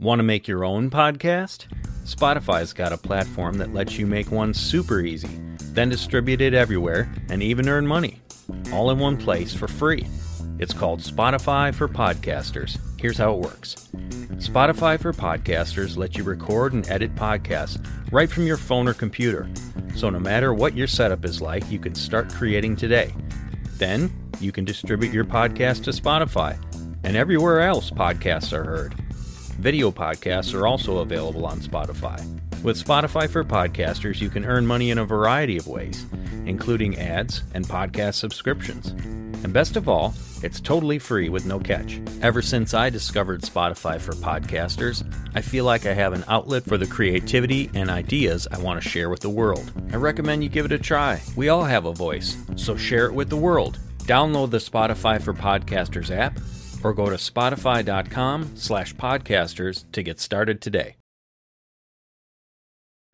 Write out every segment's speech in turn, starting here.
Want to make your own podcast? Spotify's got a platform that lets you make one super easy, then distribute it everywhere and even earn money, all in one place for free. It's called Spotify for Podcasters. Here's how it works. Spotify for Podcasters lets you record and edit podcasts right from your phone or computer. So no matter what your setup is like, you can start creating today. Then you can distribute your podcast to Spotify and everywhere else podcasts are heard. Video podcasts are also available on Spotify. With Spotify for Podcasters, you can earn money in a variety of ways, including ads and podcast subscriptions. And best of all, it's totally free with no catch. Ever since I discovered Spotify for Podcasters, I feel like I have an outlet for the creativity and ideas I want to share with the world. I recommend you give it a try. We all have a voice, so share it with the world. Download the Spotify for Podcasters app, or go to spotify.com/podcasters to get started today.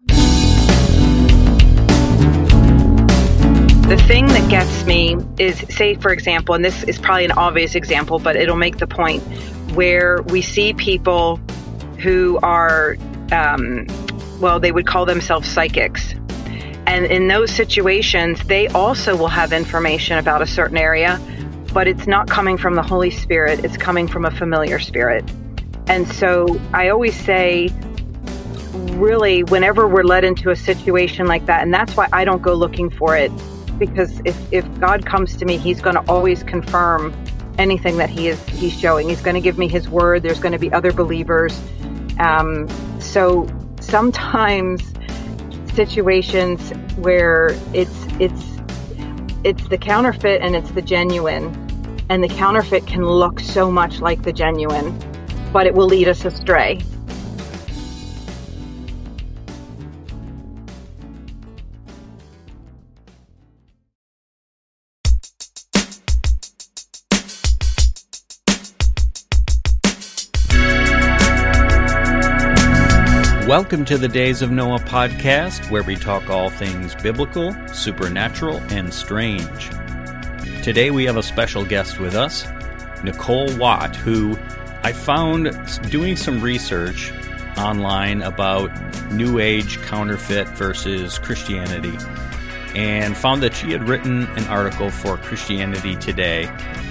The thing that gets me is, say, for example, and this is probably an obvious example, but it'll make the point, where we see people who are, they would call themselves psychics. And in those situations, they also will have information about a certain area, but it's not coming from the Holy Spirit, it's coming from a familiar spirit. And so I always say, really, whenever we're led into a situation like that, and that's why I don't go looking for it, because if God comes to me, he's going to always confirm anything that he's showing. He's going to give me his word. There's going to be other believers. So sometimes situations where it's the counterfeit and it's the genuine. And the counterfeit can look so much like the genuine, but it will lead us astray. Welcome to the Days of Noah podcast, where we talk all things biblical, supernatural, and strange. Today we have a special guest with us, Nicole Watt, who I found doing some research online about New Age counterfeit versus Christianity, and found that she had written an article for Christianity Today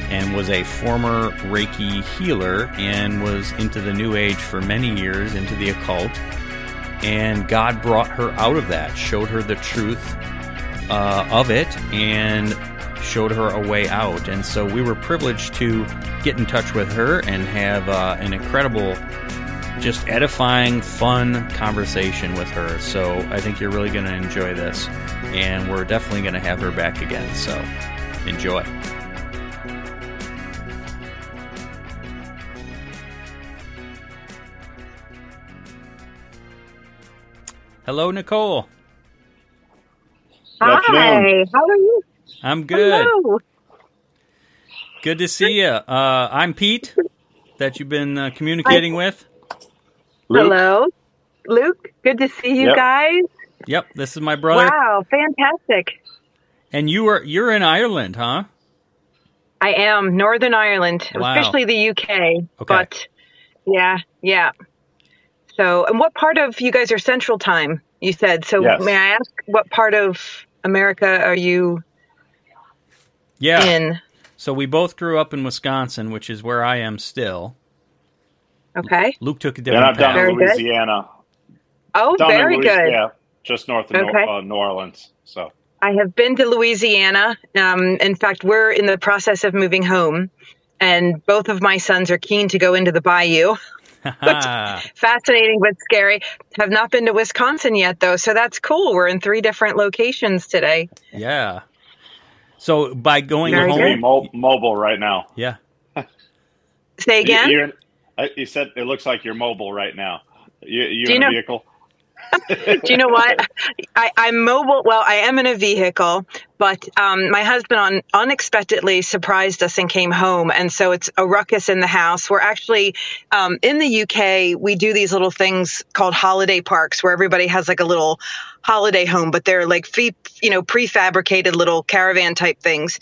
and was a former Reiki healer and was into the New Age for many years, into the occult, and God brought her out of that, showed her the truth of it, and showed her a way out. And so we were privileged to get in touch with her and have an incredible, just edifying, fun conversation with her. So I think you're really going to enjoy this, and we're definitely going to have her back again. So enjoy. Hello, Nicole. Hi, how are you? I'm good. Hello. Good to see you. I'm Pete, that you've been communicating with. Luke. Hello, Luke. Good to see you guys. Yep, this is my brother. Wow, fantastic! And you're in Ireland, huh? I am, Northern Ireland, especially the UK. Okay. But yeah. So, and what part of, you guys are Central Time, you said? So, yes. May I ask what part of America are you? Yeah. In? So we both grew up in Wisconsin, which is where I am still. Okay. Luke took a different path. And I'm down in Louisiana. Good. Oh, down very good. Yeah, just north of New Orleans. So I have been to Louisiana. In fact, we're in the process of moving home, and both of my sons are keen to go into the bayou. Fascinating but scary. Have not been to Wisconsin yet, though, so that's cool. We're in three different locations today. Yeah. So by going home, mobile right now. Yeah. Say again. You said it looks like you're mobile right now. You in a vehicle? Do you know what? I'm mobile. Well, I am in a vehicle, but my husband unexpectedly surprised us and came home. And so it's a ruckus in the house. We're actually in the UK. We do these little things called holiday parks where everybody has like a little holiday home, but they're like prefabricated little caravan type things.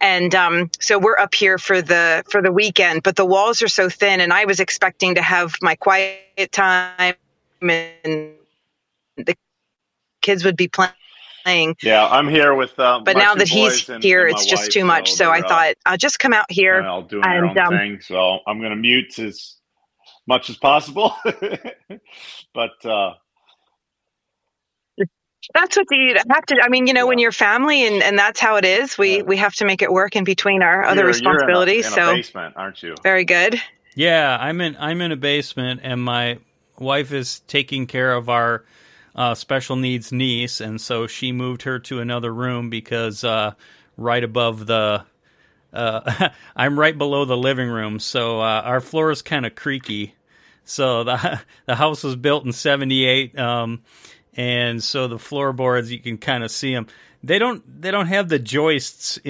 And so we're up here for the weekend, but the walls are so thin, and I was expecting to have my quiet time and the kids would be playing. Yeah, I'm here with but now that he's here, it's just too much. So I thought I'll just come out here. I'll do their own thing. So I'm going to mute as much as possible. But that's what you have to. I mean, you know, when you're family and that's how it is. We have to make it work in between our other responsibilities. You're in a basement, aren't you? Very good. Yeah, I'm in a basement, and my wife is taking care of our special needs niece, and so she moved her to another room because right above the I'm right below the living room, so our floor is kind of creaky. So the house was built in 1978, and so the floorboards, you can kind of see them. They don't have the joists,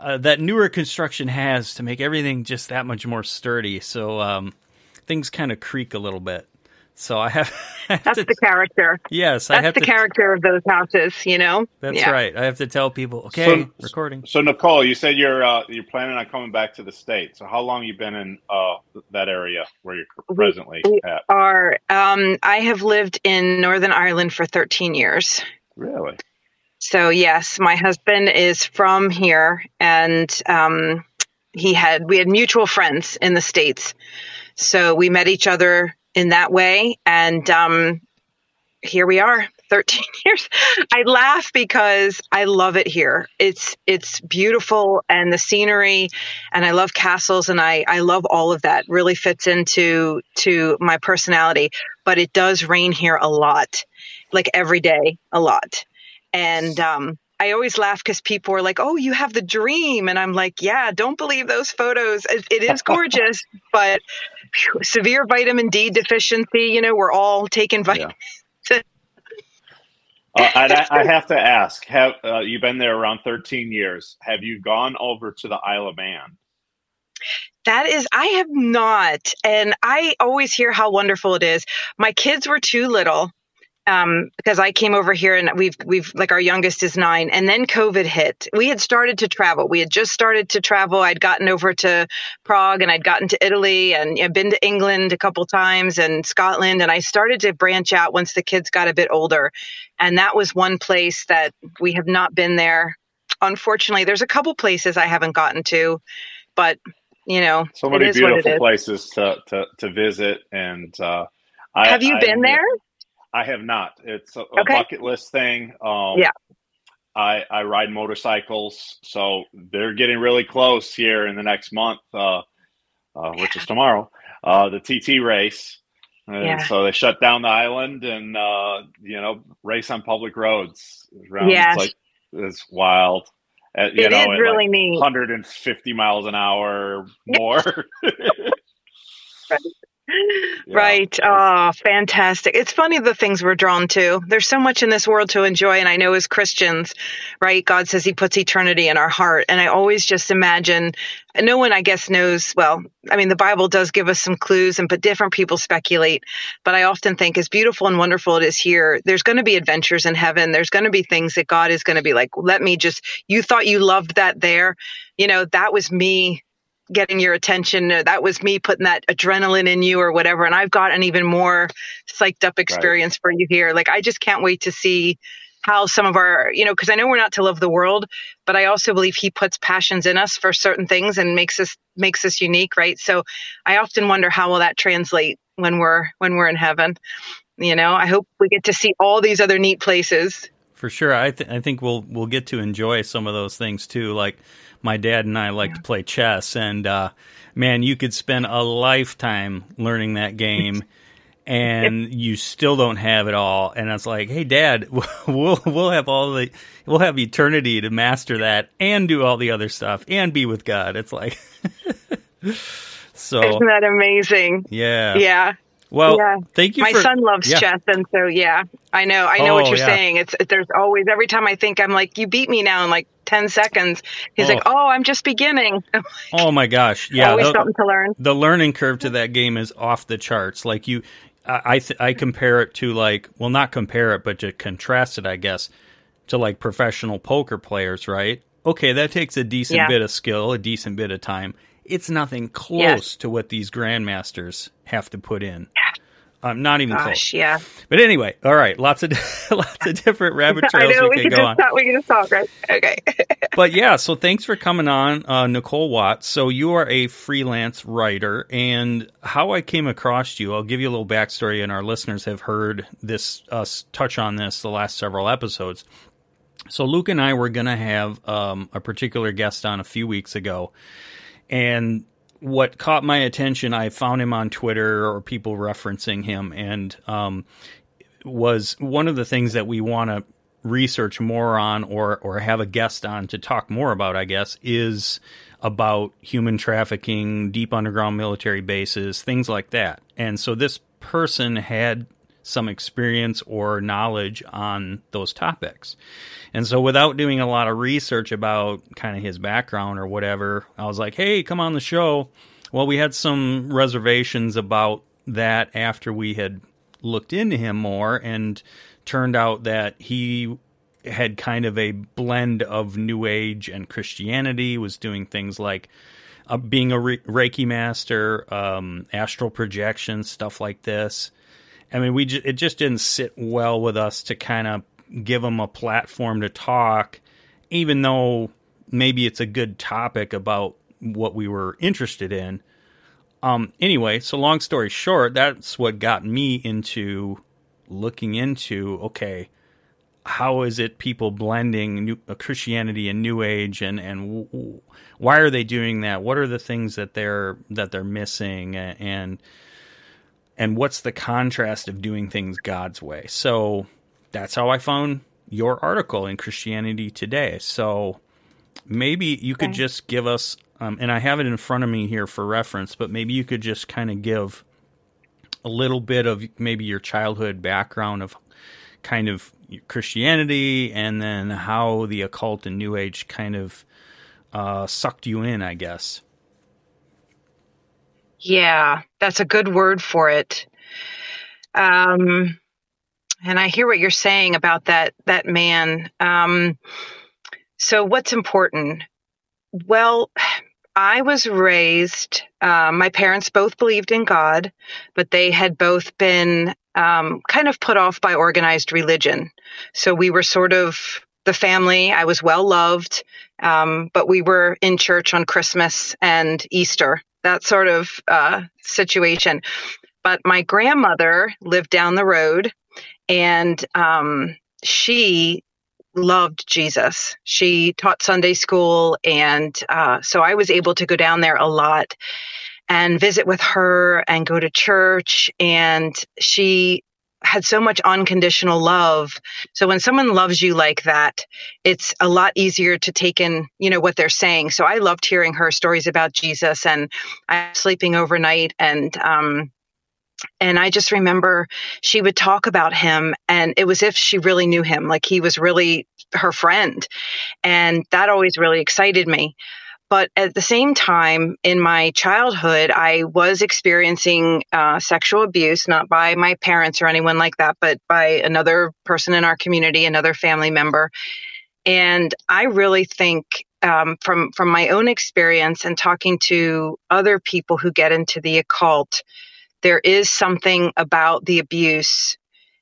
that newer construction has to make everything just that much more sturdy. So things kind of creak a little bit. So I have. That's the character. Yes, that's the character of those houses. You know. That's right. I have to tell people. Okay, so, recording. So Nicole, you said you're planning on coming back to the States. So how long you been in that area where you're presently at? I have lived in Northern Ireland for 13 years. Really? So yes, my husband is from here, and we had mutual friends in the States, so we met each other in that way. And here we are, 13 years. I laugh because I love it here. It's beautiful, and the scenery, and I love castles, and I love all of that. Really fits into my personality. But it does rain here a lot, like every day, a lot. And I always laugh because people are like, "Oh, you have the dream," and I'm like, "Yeah, don't believe those photos. It is gorgeous, but severe vitamin D deficiency. You know, we're all taking vitamins." Yeah. I have to ask: have you been there around 13 years? Have you gone over to the Isle of Man? I have not, and I always hear how wonderful it is. My kids were too little. Because I came over here, and we've like our youngest is 9, and then COVID hit. We had started to travel. We had just started to travel. I'd gotten over to Prague, and I'd gotten to Italy, and been to England a couple times, and Scotland. And I started to branch out once the kids got a bit older. And that was one place that we have not been there. Unfortunately, there's a couple places I haven't gotten to, but you know, so many beautiful places to visit. And, have you been there? I have not. It's a bucket list thing. I ride motorcycles, so they're getting really close here in the next month, which is tomorrow, the TT race. And so they shut down the island and, race on public roads. It's wild. It's really neat. 150 miles an hour more. Right. Yeah. Right. Oh, fantastic. It's funny the things we're drawn to. There's so much in this world to enjoy. And I know as Christians, right, God says he puts eternity in our heart. And I always just imagine, no one, I guess, knows, well, I mean, the Bible does give us some clues, but different people speculate. But I often think, as beautiful and wonderful it is here, there's going to be adventures in heaven. There's going to be things that God is going to be like, let me just, you thought you loved that there. You know, that was me getting your attention. That was me putting that adrenaline in you or whatever. And I've got an even more psyched up experience for you here. Like, I just can't wait to see how some of our, because I know we're not to love the world, but I also believe he puts passions in us for certain things and makes us unique. Right. So I often wonder, how will that translate when we're in heaven? You know, I hope we get to see all these other neat places. For sure. I think we'll get to enjoy some of those things too. Like, my dad and I like to play chess, and man, you could spend a lifetime learning that game, and you still don't have it all. And it's like, hey, Dad, we'll have eternity to master that, and do all the other stuff, and be with God. It's like, so isn't that amazing? Yeah, yeah. Well, yeah. Thank you. My son loves chess, and so I know what you're saying. There's always, every time I think I'm like, you beat me now in like 10 seconds. He's like, oh, I'm just beginning. I'm like, oh my gosh, yeah, always something to learn. The learning curve to that game is off the charts. Like you, I compare it to like, well, not compare it, but to contrast it, I guess, to like professional poker players, right? Okay, that takes a decent bit of skill, a decent bit of time. It's nothing close to what these grandmasters have to put in. Not even close. Yeah. But anyway, all right. Lots of different rabbit trails we can just talk, right? Okay. But yeah, so thanks for coming on, Nicole Watt. So you are a freelance writer, and how I came across you, I'll give you a little backstory, and our listeners have heard this us touch on this the last several episodes. So Luke and I were going to have a particular guest on a few weeks ago. And what caught my attention, I found him on Twitter or people referencing him, and was one of the things that we want to research more on or have a guest on to talk more about, I guess, is about human trafficking, deep underground military bases, things like that. And so this person had some experience or knowledge on those topics. And so without doing a lot of research about kind of his background or whatever, I was like, hey, come on the show. Well, we had some reservations about that after we had looked into him more, and turned out that he had kind of a blend of New Age and Christianity, was doing things like being a Reiki master, astral projection, stuff like this. I mean, it just didn't sit well with us to kind of give them a platform to talk, even though maybe it's a good topic about what we were interested in. Anyway, so long story short, that's what got me into looking into, okay, how is it people blending Christianity and New Age, and why are they doing that? What are the things that they're missing, and what's the contrast of doing things God's way? So that's how I found your article in Christianity Today. So maybe you could just give us, and I have it in front of me here for reference, but maybe you could just kind of give a little bit of maybe your childhood background of kind of Christianity, and then how the occult and New Age kind of sucked you in, I guess. Yeah, that's a good word for it. And I hear what you're saying about that man. So what's important? Well, I was raised, my parents both believed in God, but they had both been kind of put off by organized religion. So we were sort of the family. I was well loved, but we were in church on Christmas and Easter. That sort of situation. But my grandmother lived down the road, and she loved Jesus. She taught Sunday school, and so I was able to go down there a lot and visit with her and go to church. And she had so much unconditional love. So when someone loves you like that, it's a lot easier to take in, what they're saying. So I loved hearing her stories about Jesus, and I was sleeping overnight. And I just remember she would talk about him, and it was as if she really knew him, like he was really her friend. And that always really excited me. But at the same time, in my childhood, I was experiencing sexual abuse, not by my parents or anyone like that, but by another person in our community, another family member. And I really think from my own experience and talking to other people who get into the occult, there is something about the abuse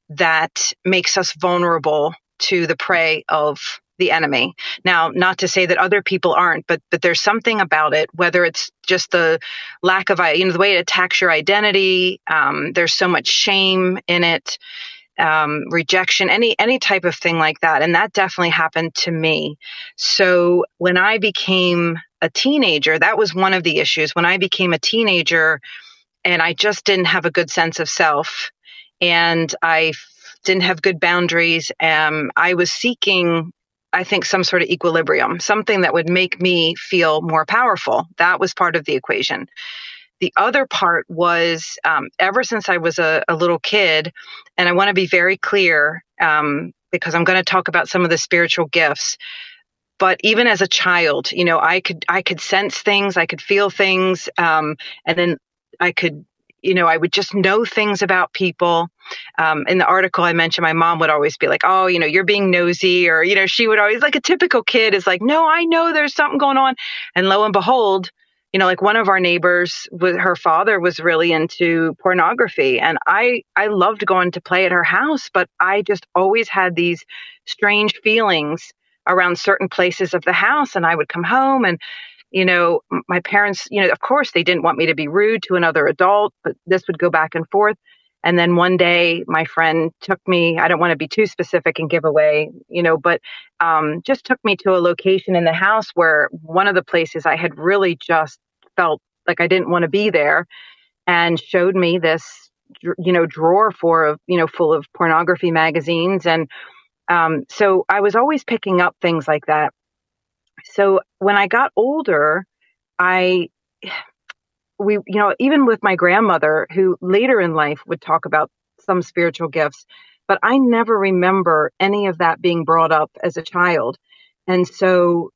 that makes us vulnerable to the prey of the enemy. Now, not to say that other people aren't, but there's something about it, whether it's just the lack of, the way it attacks your identity. There's so much shame in it, rejection, any type of thing like that. And that definitely happened to me. So when I became a teenager, that was one of the issues. When I became a teenager and I just didn't have a good sense of self, and I didn't have good boundaries, I was seeking, I think, some sort of equilibrium, something that would make me feel more powerful. That was part of the equation. The other part was ever since I was a little kid, and I want to be very clear because I'm going to talk about some of the spiritual gifts. But even as a child, you know, I could sense things, I could feel things, and then I could, you know, I would just know things about people. In the article I mentioned, my mom would always be like, oh, you know, you're being nosy, or, you know, she would always, like a typical kid is like, no, I know there's something going on. And lo and behold, you know, like one of our neighbors, her father was really into pornography, and I loved going to play at her house, but I just always had these strange feelings around certain places of the house. And I would come home and, you know, my parents, you know, of course they didn't want me to be rude to another adult, but this would go back and forth. And then one day my friend took me, I don't want to be too specific and give away, you know, but just took me to a location in the house where one of the places I had really just felt like I didn't want to be there, and showed me this, you know, drawer full of pornography magazines. And so I was always picking up things like that. So when I got older, you know, even with my grandmother, who later in life would talk about some spiritual gifts, but I never remember any of that being brought up as a child. And so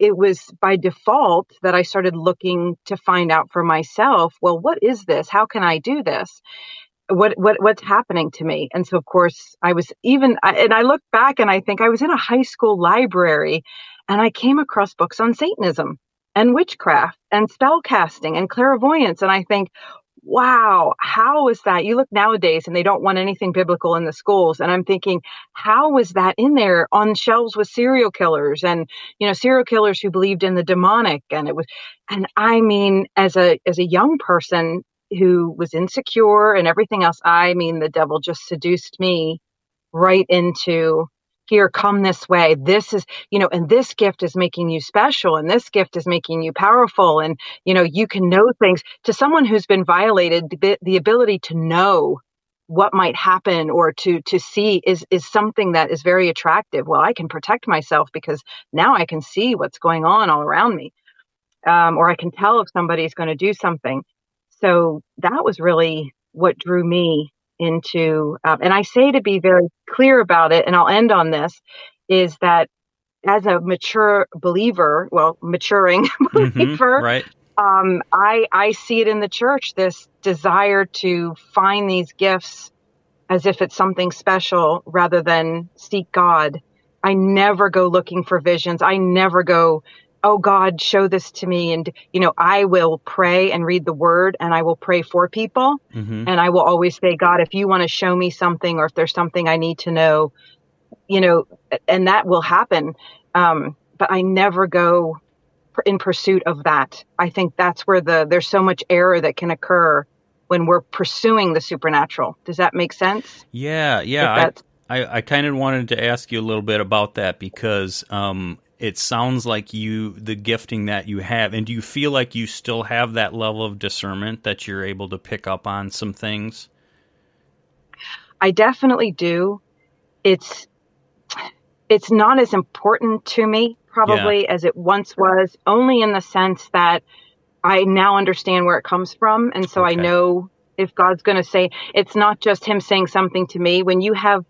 it was by default that I started looking to find out for myself, well, what is this? How can I do this? What's happening to me? And so, of course, I look back and I think I was in a high school library, and I came across books on Satanism and witchcraft and spell casting and clairvoyance. And I think, wow, how is that? You look nowadays and they don't want anything biblical in the schools. And I'm thinking, how was that in there on shelves with serial killers and, you know, serial killers who believed in the demonic? And it was, and I mean, as a young person who was insecure and everything else, I mean, the devil just seduced me right into, here, come this way. This is, you know, and this gift is making you special, and this gift is making you powerful. And, you know, you can know things. To someone who's been violated, the ability to know what might happen or to see is something that is very attractive. Well, I can protect myself because now I can see what's going on all around me. Or I can tell if somebody's going to do something. So that was really what drew me into, and I say to be very clear about it, and I'll end on this, is that as a maturing believer, right. I see it in the church, this desire to find these gifts as if it's something special rather than seek God. I never go looking for visions. I never go, oh, God, show this to me. And, you know, I will pray and read the word, and I will pray for people. Mm-hmm. And I will always say, God, if you want to show me something, or if there's something I need to know, you know, and that will happen. But I never go in pursuit of that. I think that's where there's so much error that can occur when we're pursuing the supernatural. Does that make sense? Yeah. I kind of wanted to ask you a little bit about that because, it sounds like the gifting that you have, and do you feel like you still have that level of discernment that you're able to pick up on some things? I definitely do. It's not as important to me probably as it once was, only in the sense that I now understand where it comes from. And so I know if God's going to say, it's not just him saying something to me. When you have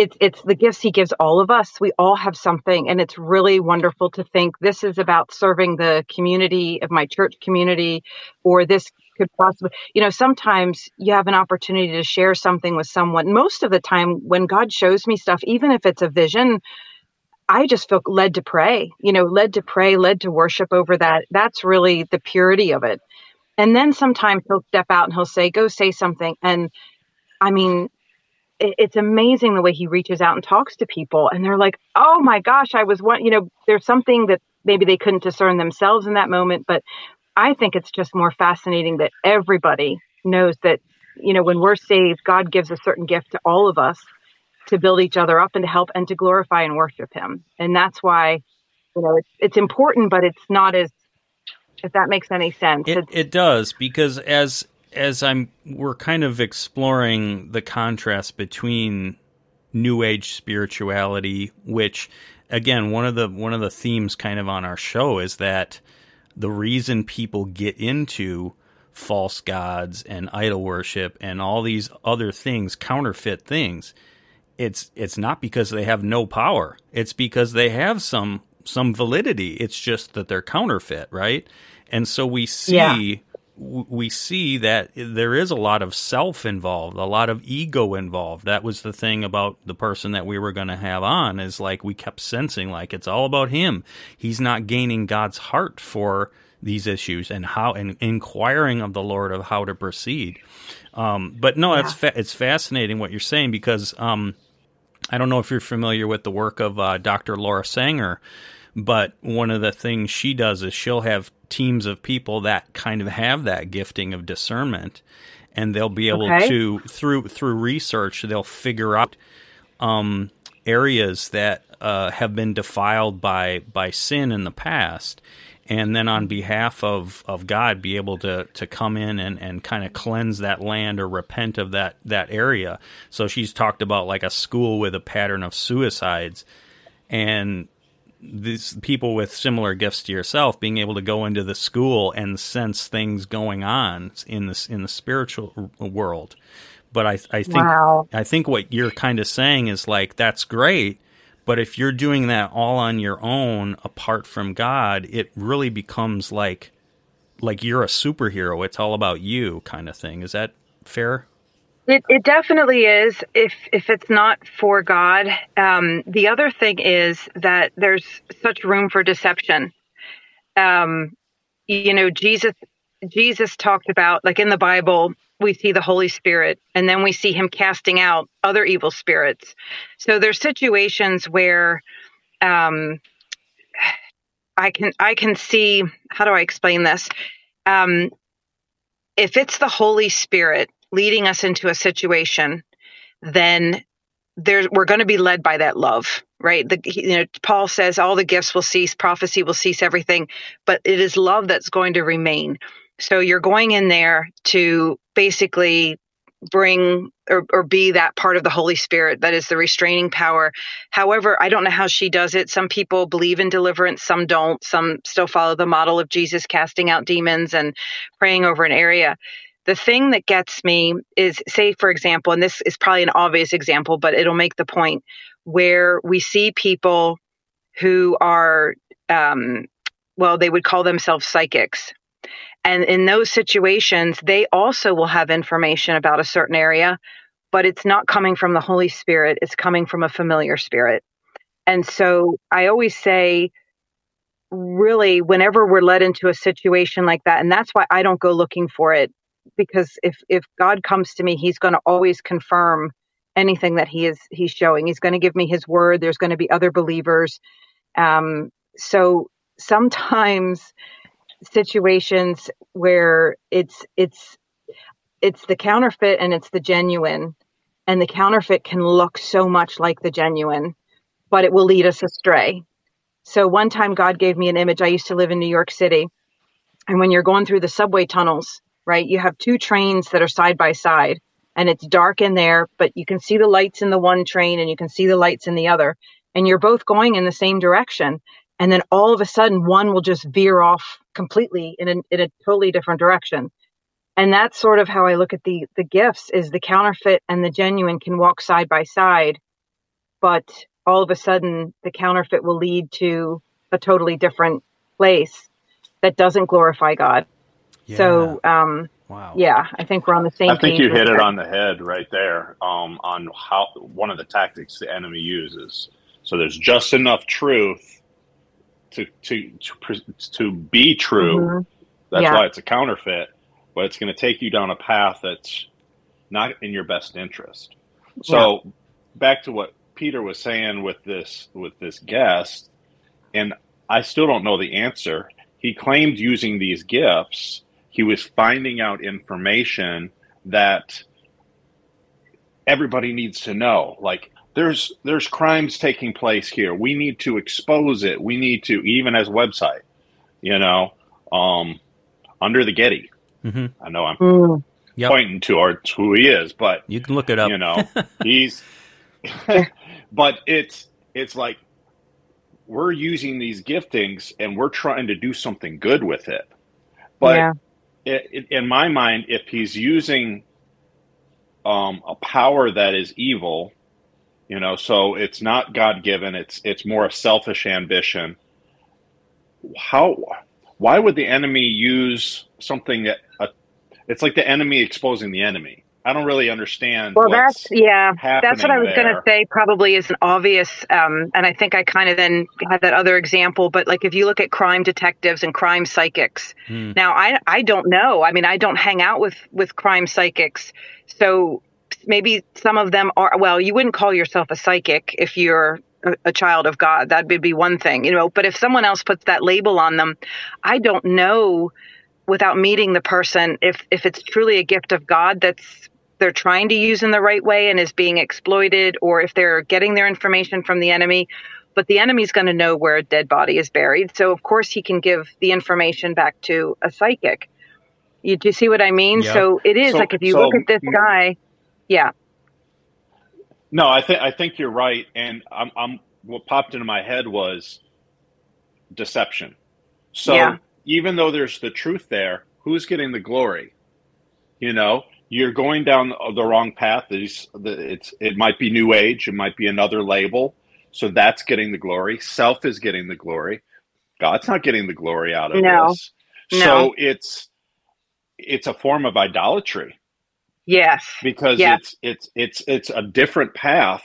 It's the gifts he gives all of us. We all have something. And it's really wonderful to think this is about serving the community of my church community, or this could possibly, you know, sometimes you have an opportunity to share something with someone. Most of the time when God shows me stuff, even if it's a vision, I just feel led to worship over that. That's really the purity of it. And then sometimes he'll step out and he'll say, go say something. And I mean, it's amazing the way he reaches out and talks to people, and they're like, oh my gosh, there's something that maybe they couldn't discern themselves in that moment. But I think it's just more fascinating that everybody knows that, you know, when we're saved, God gives a certain gift to all of us to build each other up and to help and to glorify and worship him. And that's why, you know, it's important, but it's not as, if that makes any sense. It does, because we're kind of exploring the contrast between New Age spirituality, which, again, one of the themes kind of on our show is that the reason people get into false gods and idol worship and all these other things, counterfeit things, it's not because they have no power. It's because they have some validity. It's just that they're counterfeit, right? And so we see that there is a lot of self involved, a lot of ego involved. That was the thing about the person that we were going to have on, is like we kept sensing like it's all about him. He's not gaining God's heart for these issues and how, and inquiring of the Lord of how to proceed. But no, it's fascinating what you're saying, because I don't know if you're familiar with the work of Dr. Laura Sanger, but one of the things she does is she'll have teams of people that kind of have that gifting of discernment, and they'll be able to, through research, they'll figure out areas that have been defiled by sin in the past, and then on behalf of God, be able to come in and kind of cleanse that land or repent of that area. So she's talked about like a school with a pattern of suicides, and these people with similar gifts to yourself being able to go into the school and sense things going on in the spiritual world. But I think what you're kind of saying is like, that's great. But if you're doing that all on your own, apart from God, it really becomes like you're a superhero. It's all about you kind of thing. Is that fair? It definitely is, if it's not for God. The other thing is that there's such room for deception. Jesus talked about, like in the Bible, we see the Holy Spirit, and then we see him casting out other evil spirits. So there's situations where I can see, how do I explain this? If it's the Holy Spirit leading us into a situation, then we're going to be led by that love, right? Paul says all the gifts will cease, prophecy will cease, everything, but it is love that's going to remain. So you're going in there to basically bring or be that part of the Holy Spirit that is the restraining power. However, I don't know how she does it. Some people believe in deliverance, some don't. Some still follow the model of Jesus casting out demons and praying over an area. The thing that gets me is, say, for example, and this is probably an obvious example, but it'll make the point, where we see people who are, they would call themselves psychics. And in those situations, they also will have information about a certain area, but it's not coming from the Holy Spirit. It's coming from a familiar spirit. And so I always say, really, whenever we're led into a situation like that, and that's why I don't go looking for it, because if God comes to me, he's going to always confirm anything that he's showing. He's going to give me his word. There's going to be other believers. So sometimes situations where it's the counterfeit and it's the genuine, and the counterfeit can look so much like the genuine, but it will lead us astray. So one time God gave me an image. I used to live in New York City, and when you're going through the subway tunnels, right, you have two trains that are side by side, and it's dark in there, but you can see the lights in the one train and you can see the lights in the other, and you're both going in the same direction. And then all of a sudden, one will just veer off completely in a totally different direction. And that's sort of how I look at the gifts, is the counterfeit and the genuine can walk side by side, but all of a sudden the counterfeit will lead to a totally different place that doesn't glorify God. Yeah. So, I think we're on the same page. I think you hit it on the head right there, on how one of the tactics the enemy uses. So there's just enough truth to be true. Mm-hmm. That's why it's a counterfeit, but it's going to take you down a path that's not in your best interest. So back to what Peter was saying with this guest, and I still don't know the answer. He claimed using these gifts, he was finding out information that everybody needs to know. Like, there's crimes taking place here. We need to expose it. We need to, even as a website, under the Getty. Mm-hmm. I know I'm pointing towards who he is, but you can look it up. But it's like we're using these giftings and we're trying to do something good with it. But in my mind, if he's using a power that is evil, you know, so it's not God-given, it's more a selfish ambition. Why would the enemy use something that it's like the enemy exposing the enemy? I don't really understand. Well, that's what I was going to say. Probably is an obvious, and I think I kind of then had that other example. But like, if you look at crime detectives and crime psychics, now I don't know. I mean, I don't hang out with crime psychics, so maybe some of them are. Well, you wouldn't call yourself a psychic if you're a child of God. That would be one thing, you know. But if someone else puts that label on them, I don't know. Without meeting the person, if it's truly a gift of God that's they're trying to use in the right way and is being exploited, or if they're getting their information from the enemy. But the enemy's going to know where a dead body is buried, so of course he can give the information back to a psychic. Do you see what I mean? Yeah. So it is like if you look at this guy, yeah. No, I think you're right, and I'm what popped into my head was deception. So. Yeah. Even though there's the truth there, who's getting the glory? You know, you're going down the wrong path. It might be New Age. It might be another label. So that's getting the glory. Self is getting the glory. God's not getting the glory out of this. No. So it's a form of idolatry. Yes. Because it's a different path.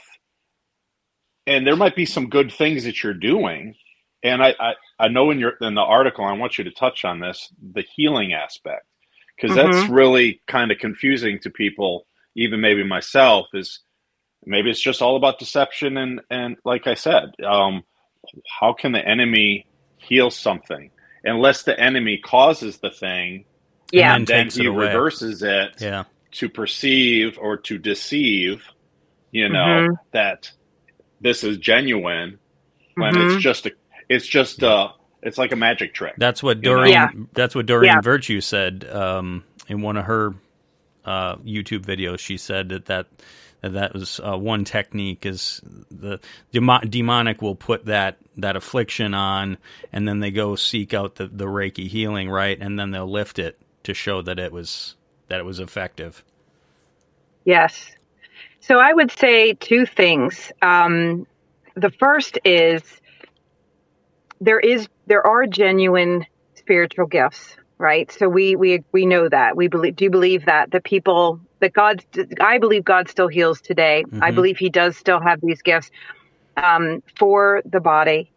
And there might be some good things that you're doing. And I know in the article, I want you to touch on this, the healing aspect, because that's really kind of confusing to people, even maybe myself, is maybe it's just all about deception. And like I said, how can the enemy heal something unless the enemy causes the thing and then he reverses it to perceive or to deceive, you know, that this is genuine when it's just it's like a magic trick. That's what Doreen. You know? That's what Doreen Virtue said in one of her YouTube videos. She said that was one technique is the demonic will put that affliction on, and then they go seek out the Reiki healing, right? And then they'll lift it to show that it was effective. Yes. So I would say two things. The first is. There are genuine spiritual gifts, right? So we know that. We believe. Do you believe that people that God? I believe God still heals today. I believe He does still have these gifts for the body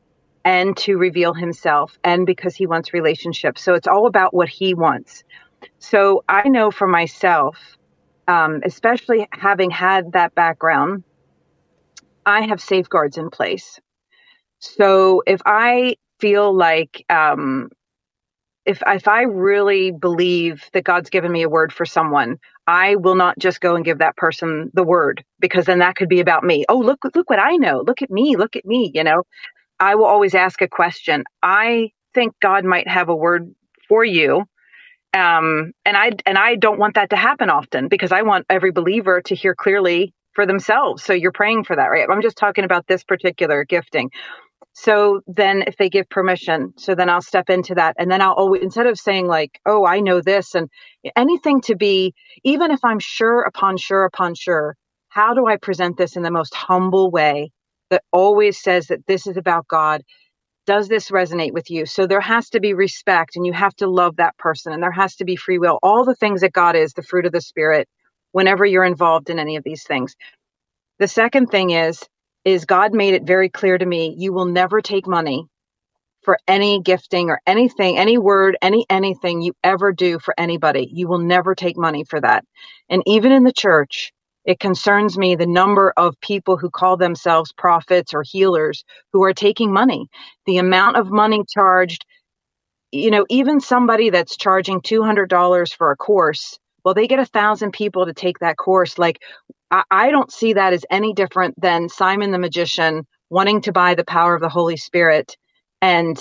and to reveal Himself, and because He wants relationships. So it's all about what He wants. So I know for myself, especially having had that background, I have safeguards in place. So if I feel like, if I really believe that God's given me a word for someone, I will not just go and give that person the word, because then that could be about me. Oh, look what I know. Look at me. You know, I will always ask a question. I think God might have a word for you. And I don't want that to happen often, because I want every believer to hear clearly for themselves. So you're praying for that, right? I'm just talking about this particular gifting. So then if they give permission, so then I'll step into that. And then I'll always, instead of saying like, oh, I know this, and anything to be, even if I'm sure upon sure, how do I present this in the most humble way that always says that this is about God? Does this resonate with you? So there has to be respect, and you have to love that person, and there has to be free will. All the things that God is, the fruit of the Spirit, whenever you're involved in any of these things. The second thing is God made it very clear to me, you will never take money for any gifting or anything, any word, anything you ever do for anybody. You will never take money for that. And even in the church, it concerns me the number of people who call themselves prophets or healers who are taking money. The amount of money charged, you know, even somebody that's charging $200 for a course, well, they get 1,000 people to take that course. Like, I don't see that as any different than Simon the magician wanting to buy the power of the Holy Spirit. And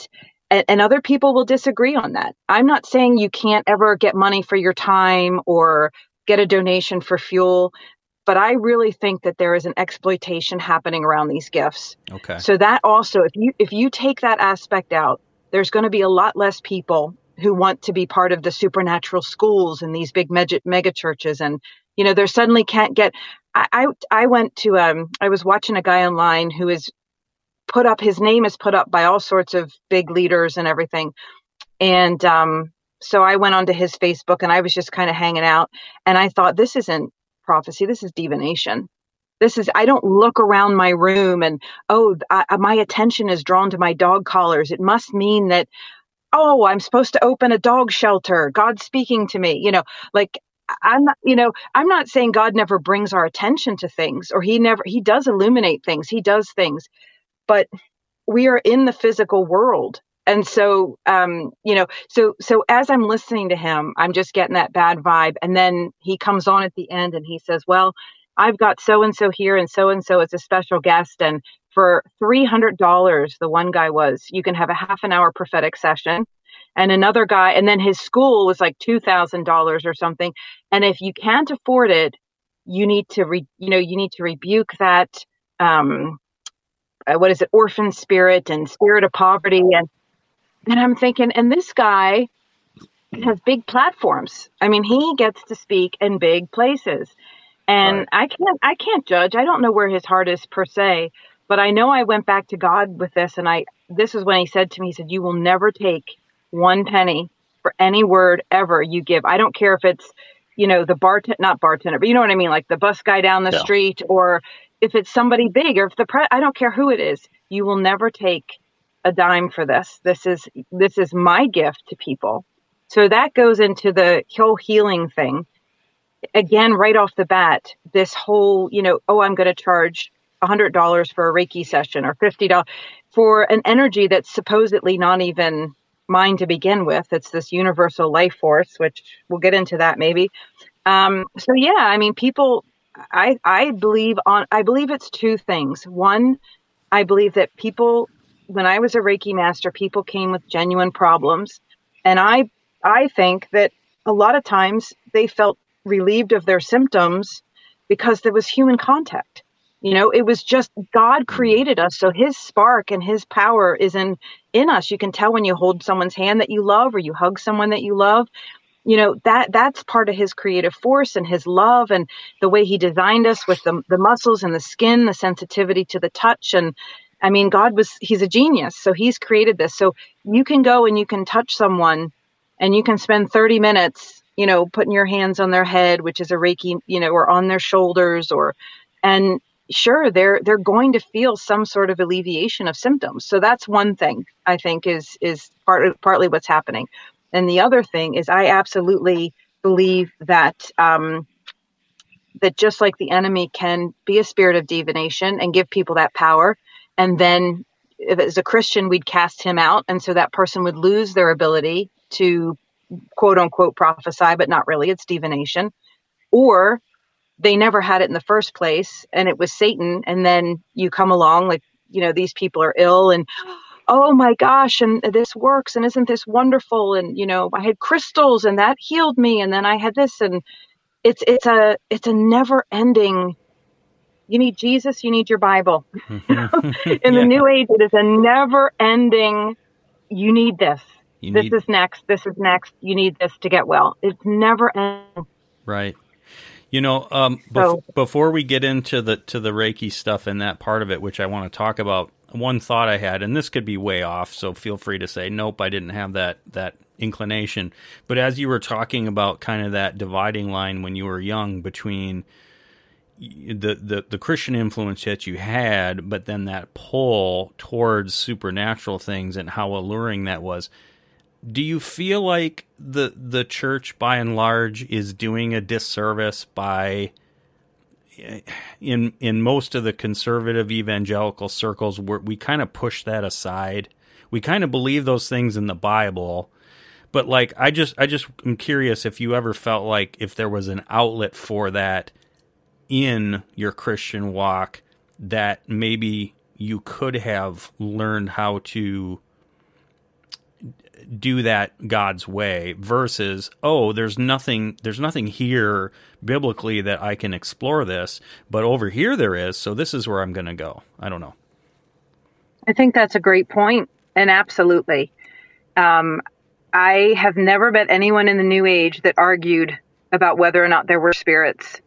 other people will disagree on that. I'm not saying you can't ever get money for your time or get a donation for fuel, but I really think that there is an exploitation happening around these gifts. Okay. So that also, if you take that aspect out, there's going to be a lot less people who want to be part of the supernatural schools and these big mega churches. And, you know, they suddenly can't get, I went to, I was watching a guy online who is put up, his name is put up by all sorts of big leaders and everything. And so I went onto his Facebook and I was just kind of hanging out. And I thought, this isn't prophecy. This is divination. This is, I don't look around my room and, oh, my attention is drawn to my dog collars. It must mean that, oh, I'm supposed to open a dog shelter. God's speaking to me, you know, like I'm not, you know, I'm not saying God never brings our attention to things, or he does illuminate things. He does things, but we are in the physical world. And so, you know, so as I'm listening to him, I'm just getting that bad vibe. And then he comes on at the end and he says, well, I've got so-and-so here and so is a special guest. And for $300, the one guy was, you can have a half an hour prophetic session. And another guy, and then his school was like $2,000 or something. And if you can't afford it, you need to, you need to rebuke that, orphan spirit and spirit of poverty. And I'm thinking, and this guy has big platforms. I mean, he gets to speak in big places. And right. I can't judge. I don't know where his heart is per se, but I know I went back to God with this. And this is when he said to me, he said, you will never take one penny for any word ever you give. I don't care if it's, you know, not bartender, but you know what I mean? Like the bus guy down the street, or if it's somebody big, or if I don't care who it is, you will never take a dime for this. This is my gift to people. So that goes into the whole healing thing. Again, right off the bat, this whole, you know, oh, I'm going to charge $100 for a Reiki session, or $50 for an energy that's supposedly not even mine to begin with. It's this universal life force, which we'll get into that maybe. So yeah, I mean, people, I believe it's two things. One, I believe that people, when I was a Reiki master, people came with genuine problems. And I think that a lot of times they felt relieved of their symptoms because there was human contact. You know, it was just God created us. So his spark and his power is in us. You can tell when you hold someone's hand that you love, or you hug someone that you love, you know, that's part of his creative force and his love, and the way he designed us with the muscles and the skin, the sensitivity to the touch. And I mean, he's a genius. So he's created this. So you can go and you can touch someone and you can spend 30 minutes, you know, putting your hands on their head, which is a Reiki, you know, or on their shoulders, and sure, they're going to feel some sort of alleviation of symptoms. So that's one thing I think is partly what's happening. And the other thing is, I absolutely believe that that just like the enemy can be a spirit of divination and give people that power, and then as a Christian, we'd cast him out. And so that person would lose their ability to quote unquote prophesy, but not really, it's divination, or they never had it in the first place and it was Satan. And then you come along like, you know, these people are ill and, oh my gosh, and this works, and isn't this wonderful? And, you know, I had crystals and that healed me. And then I had this, and it's a never ending. You need Jesus, you need your Bible. In the new age, it is a never ending. You need this. This is next. You need this to get well. It's never ending. Right. You know, before we get into the Reiki stuff and that part of it, which I want to talk about, one thought I had, and this could be way off, so feel free to say, nope, I didn't have that inclination. But as you were talking about kind of that dividing line when you were young between the Christian influence that you had, but then that pull towards supernatural things and how alluring that was. Do you feel like the church, by and large, is doing a disservice by, in most of the conservative evangelical circles, we kind of push that aside? We kind of believe those things in the Bible, but like I just am curious if you ever felt like if there was an outlet for that in your Christian walk, that maybe you could have learned how to do that God's way versus, oh, there's nothing here biblically that I can explore this, but over here there is, so this is where I'm going to go. I don't know. I think that's a great point, and absolutely. I have never met anyone in the New Age that argued about whether or not there were spirits.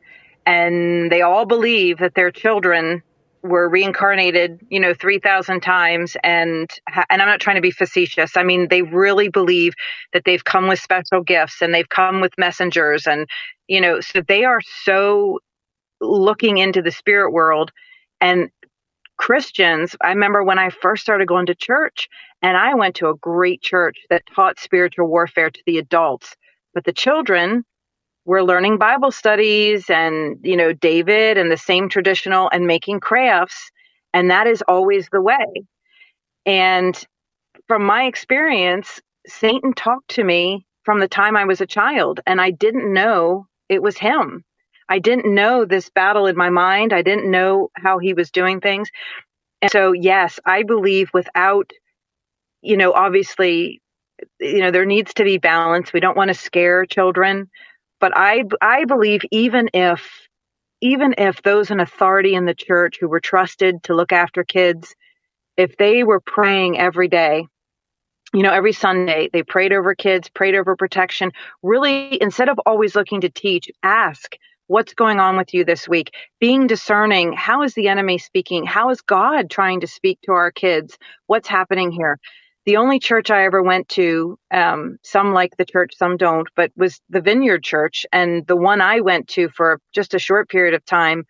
And they all believe that their children were reincarnated, 3,000 times. And I'm not trying to be facetious. I mean, they really believe that they've come with special gifts and they've come with messengers. And, so they are so looking into the spirit world. And Christians, I remember when I first started going to church, and I went to a great church that taught spiritual warfare to the adults, but the children were learning Bible studies and, David and the same traditional and making crafts. And that is always the way. And from my experience, Satan talked to me from the time I was a child, and I didn't know it was him. I didn't know this battle in my mind. I didn't know how he was doing things. And so, yes, I believe without, obviously, there needs to be balance. We don't want to scare children. But I believe even if those in authority in the church who were trusted to look after kids, if they were praying every day, every Sunday, they prayed over kids, prayed over protection, really, instead of always looking to teach, ask, what's going on with you this week? Being discerning. How is the enemy speaking? How is God trying to speak to our kids? What's happening here? The only church I ever went to, some like the church, some don't, but was the Vineyard Church. And the one I went to for just a short period of time,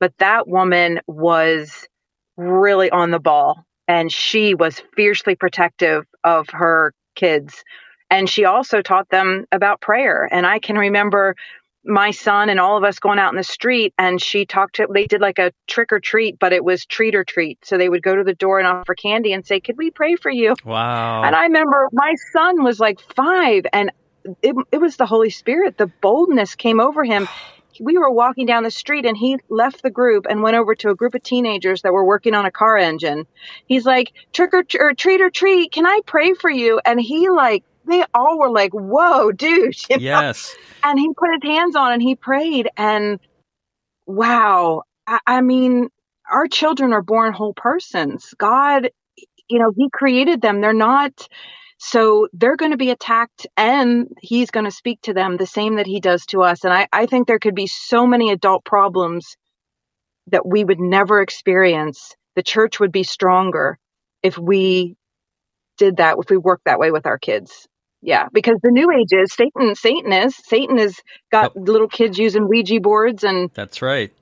but that woman was really on the ball, and she was fiercely protective of her kids. And she also taught them about prayer. And I can remember my son and all of us going out in the street, and she talked to, they did like a trick or treat, but it was treat or treat. So they would go to the door and offer candy and say, could we pray for you? Wow. And I remember my son was like 5, and it was the Holy Spirit. The boldness came over him. We were walking down the street, and he left the group and went over to a group of teenagers that were working on a car engine. He's like, treat or treat. Can I pray for you? And they all were like, whoa, dude. Yes. And he put his hands on and he prayed. And wow. I mean, our children are born whole persons. God, he created them. They're not, so they're going to be attacked, and he's going to speak to them the same that he does to us. And I think there could be so many adult problems that we would never experience. The church would be stronger if we did that, if we worked that way with our kids. Yeah, because the New Age is Satan has got little kids using Ouija boards, and that's right.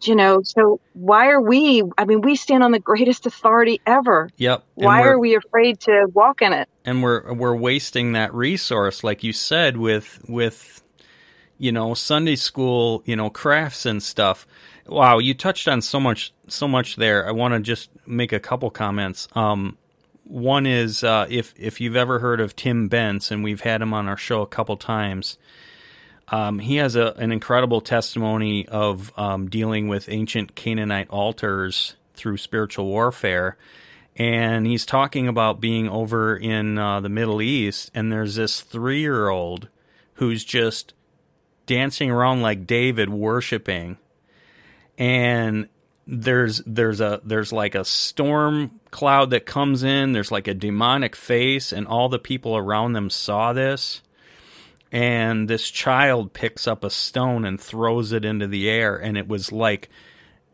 So why are we? I mean, we stand on the greatest authority ever. Yep. Why are we afraid to walk in it? And we're wasting that resource, like you said, with Sunday school, crafts and stuff. Wow, you touched on so much there. I want to just make a couple comments. One is if you've ever heard of Tim Bents, and we've had him on our show a couple times, he has an incredible testimony of dealing with ancient Canaanite altars through spiritual warfare. And he's talking about being over in the Middle East, and there's this 3-year-old who's just dancing around like David, worshiping. And there's like a storm cloud that comes in, there's like a demonic face, and all the people around them saw this, and this child picks up a stone and throws it into the air, and it was like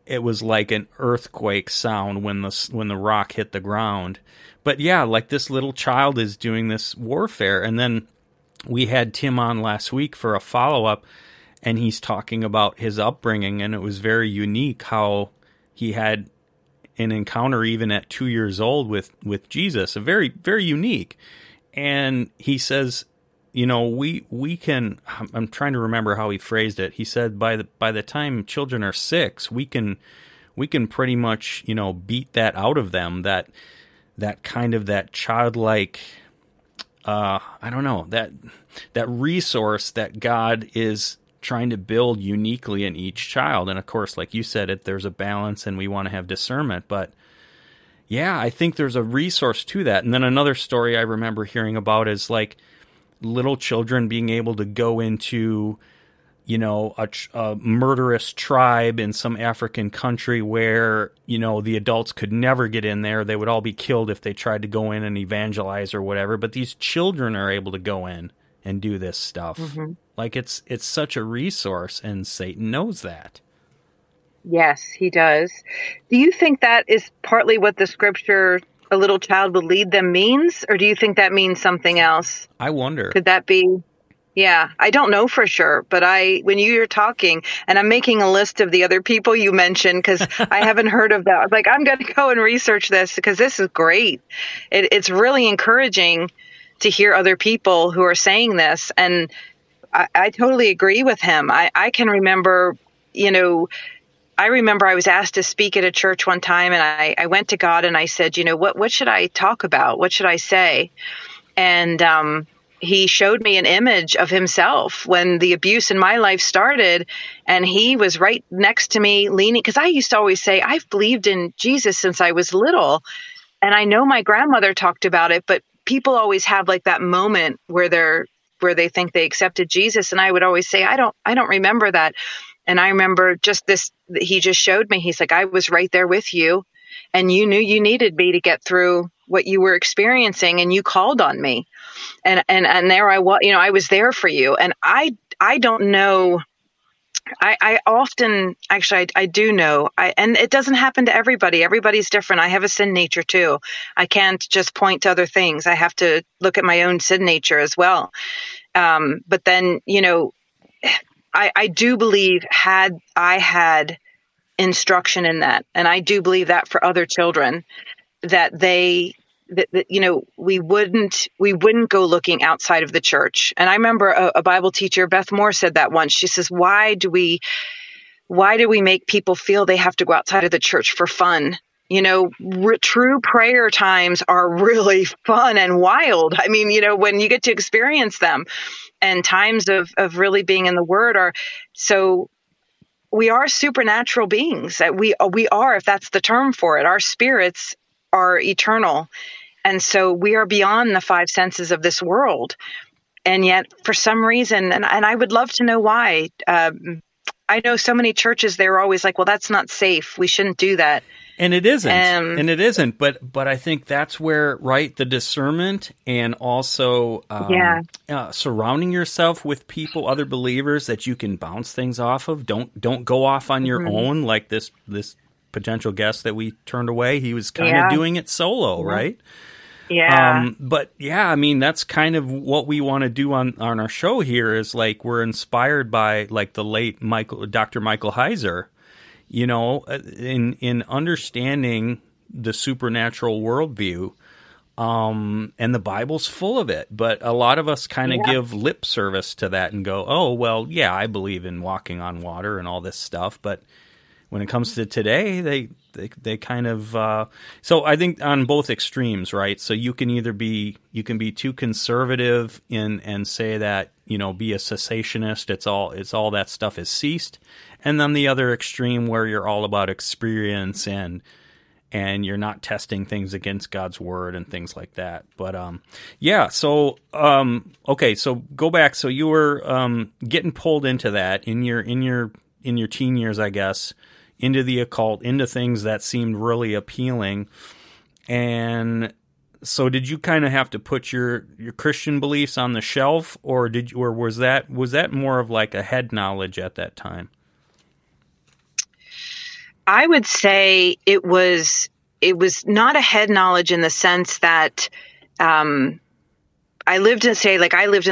an earthquake sound when the rock hit the ground. But yeah, like this little child is doing this warfare. And then we had Tim on last week for a follow-up, and he's talking about his upbringing, and it was very unique how he had an encounter even at 2 years old with Jesus, a very, very unique. And he says, we can, I'm trying to remember how he phrased it. He said, by the time children are 6, we can pretty much, beat that out of them, that kind of that childlike, I don't know, that resource that God is trying to build uniquely in each child. And of course, like you said, there's a balance, and we want to have discernment. But yeah, I think there's a resource to that. And then another story I remember hearing about is like little children being able to go into you know, a murderous tribe in some African country where, you know, the adults could never get in there. They would all be killed if they tried to go in and evangelize or whatever. But these children are able to go in and do this stuff. Mm-hmm. Like, it's such a resource, and Satan knows that. Yes, he does. Do you think that is partly what the scripture, a little child will lead them, means? Or do you think that means something else? I wonder. Could that be? Yeah, I don't know for sure, but when you were talking, and I'm making a list of the other people you mentioned, because I haven't heard of that. I was like, I'm going to go and research this, because this is great. It's really encouraging to hear other people who are saying this. And I totally agree with him. I can remember, you know, I was asked to speak at a church one time, and I went to God and I said, you know, what should I talk about? What should I say? And he showed me an image of himself when the abuse in my life started, and he was right next to me leaning, because I used to always say, I've believed in Jesus since I was little. And I know my grandmother talked about it, but people always have like that moment where they think they accepted Jesus. And I would always say, I don't remember that. And I remember just this, he just showed me, he's like, I was right there with you, and you knew you needed me to get through what you were experiencing, and you called on me. And there I was, you know, I was there for you. And I don't know. I do know. And it doesn't happen to everybody. Everybody's different. I have a sin nature too. I can't just point to other things. I have to look at my own sin nature as well. But then, you know, I do believe had I had instruction in that, and I do believe that for other children, that you know, we wouldn't go looking outside of the church. And I remember a Bible teacher, Beth Moore, said that once. She says, why do we make people feel they have to go outside of the church for fun? You know, true prayer times are really fun and wild. I mean, you know, when you get to experience them, and times of really being in the Word are so. We are supernatural beings. That we are, if that's the term for it. Our spirits are eternal, and so we are beyond the five senses of this world. And yet, for some reason, and I would love to know why. I know so many churches, they're always like, "Well, that's not safe. We shouldn't do that." And it isn't. But I think that's where, right, the discernment, and also surrounding yourself with people, other believers that you can bounce things off of. Don't go off on your own, like this potential guest that we turned away. He was kind of doing it solo, right? Yeah. But yeah, I mean, that's kind of what we want to do on our show here, is like, we're inspired by like the late Dr. Michael Heiser. You know, in understanding the supernatural worldview, and the Bible's full of it, but a lot of us kind of give lip service to that and go, oh, well, yeah, I believe in walking on water and all this stuff. But when it comes to today, they kind of, so I think on both extremes, right? So you can either be too conservative and say that, you know, be a cessationist. It's all that stuff has ceased. And then the other extreme, where you're all about experience and you're not testing things against God's word and things like that. But okay, so go back. So you were getting pulled into that in your teen years, I guess, into the occult, into things that seemed really appealing. And so did you kind of have to put your Christian beliefs on the shelf, or was that more of like a head knowledge at that time? I would say it was not a head knowledge in the sense that I lived in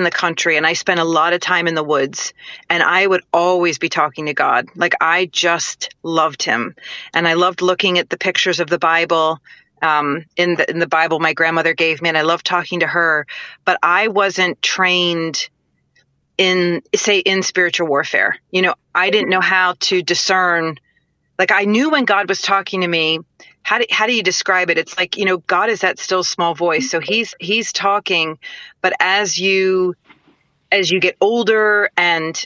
the country, and I spent a lot of time in the woods, and I would always be talking to God. Like, I just loved him, and I loved looking at the pictures of the Bible in the Bible my grandmother gave me, and I loved talking to her. But I wasn't trained in spiritual warfare. You know, I didn't know how to discern. Like, I knew when God was talking to me. How do you describe it? It's like, you know, God is that still small voice. So he's talking, but as you get older and,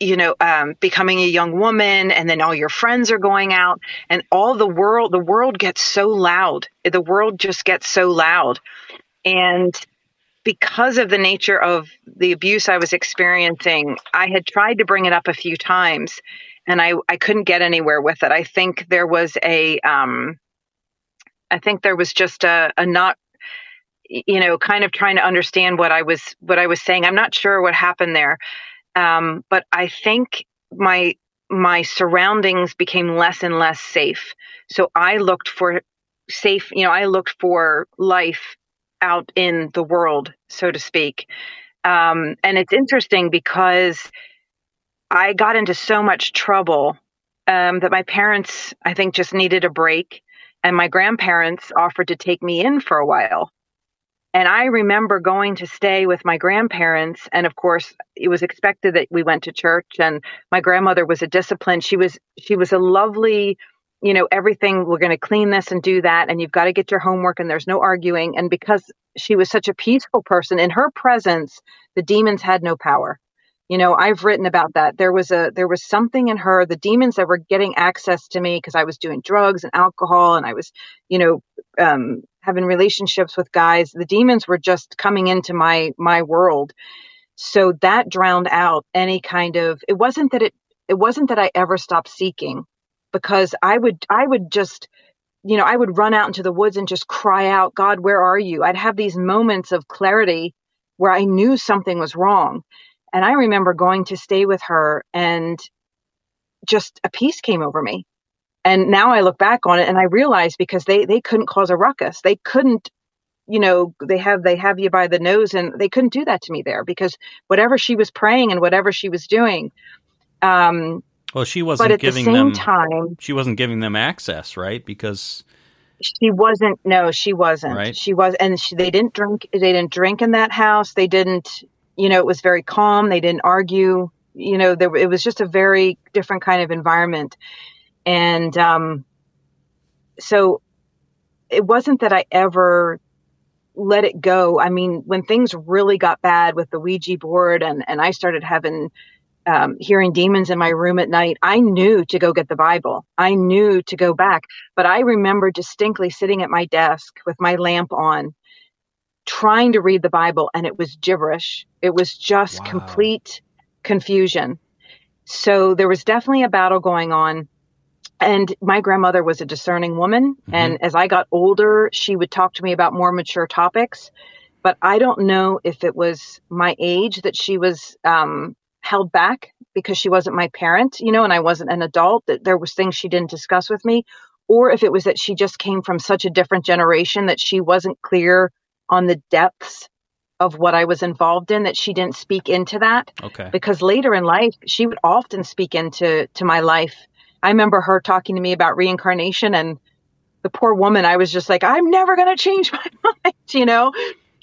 you know, becoming a young woman, and then all your friends are going out, and all the world gets so loud. The world just gets so loud. And because of the nature of the abuse I was experiencing, I had tried to bring it up a few times, and I couldn't get anywhere with it. I think there was just a not, you know, kind of trying to understand what I was saying. I'm not sure what happened there, but I think my surroundings became less and less safe. So I looked for safe, you know, I looked for life out in the world, so to speak. And it's interesting because I got into so much trouble that my parents, I think, just needed a break. And my grandparents offered to take me in for a while. And I remember going to stay with my grandparents. And of course, it was expected that we went to church. And my grandmother was a disciplined. She was a lovely, you know, everything, we're going to clean this and do that. And you've got to get your homework and there's no arguing. And because she was such a peaceful person, in her presence, the demons had no power. You know, I've written about that. There was something in her, the demons that were getting access to me because I was doing drugs and alcohol and I was, you know, having relationships with guys. The demons were just coming into my world. So that drowned out any kind of, it wasn't that I ever stopped seeking, because I would just, you know, I would run out into the woods and just cry out, God, where are you? I'd have these moments of clarity where I knew something was wrong. And I remember going to stay with her and just a peace came over me. And now I look back on it and I realize, because they couldn't cause a ruckus. They couldn't, you know, they have you by the nose, and they couldn't do that to me there, because whatever she was praying and whatever she was doing. Well, she wasn't she wasn't giving them access, right? Because she wasn't. No, she wasn't. Right? She was. And they didn't drink. They didn't drink in that house. They didn't. You know, it was very calm. They didn't argue. You know, it was just a very different kind of environment. And so it wasn't that I ever let it go. I mean, when things really got bad with the Ouija board and I started having hearing demons in my room at night, I knew to go get the Bible. I knew to go back. But I remember distinctly sitting at my desk with my lamp on, trying to read the Bible, and it was gibberish. It was just complete confusion. So there was definitely a battle going on. And my grandmother was a discerning woman. Mm-hmm. And as I got older, she would talk to me about more mature topics. But I don't know if it was my age that she was held back because she wasn't my parent, you know, and I wasn't an adult, that there was things she didn't discuss with me, or if it was that she just came from such a different generation that she wasn't clear on the depths of what I was involved in, that she didn't speak into that. Okay. Because later in life, she would often speak into my life. I remember her talking to me about reincarnation, and the poor woman, I was just like, I'm never going to change my mind, you know,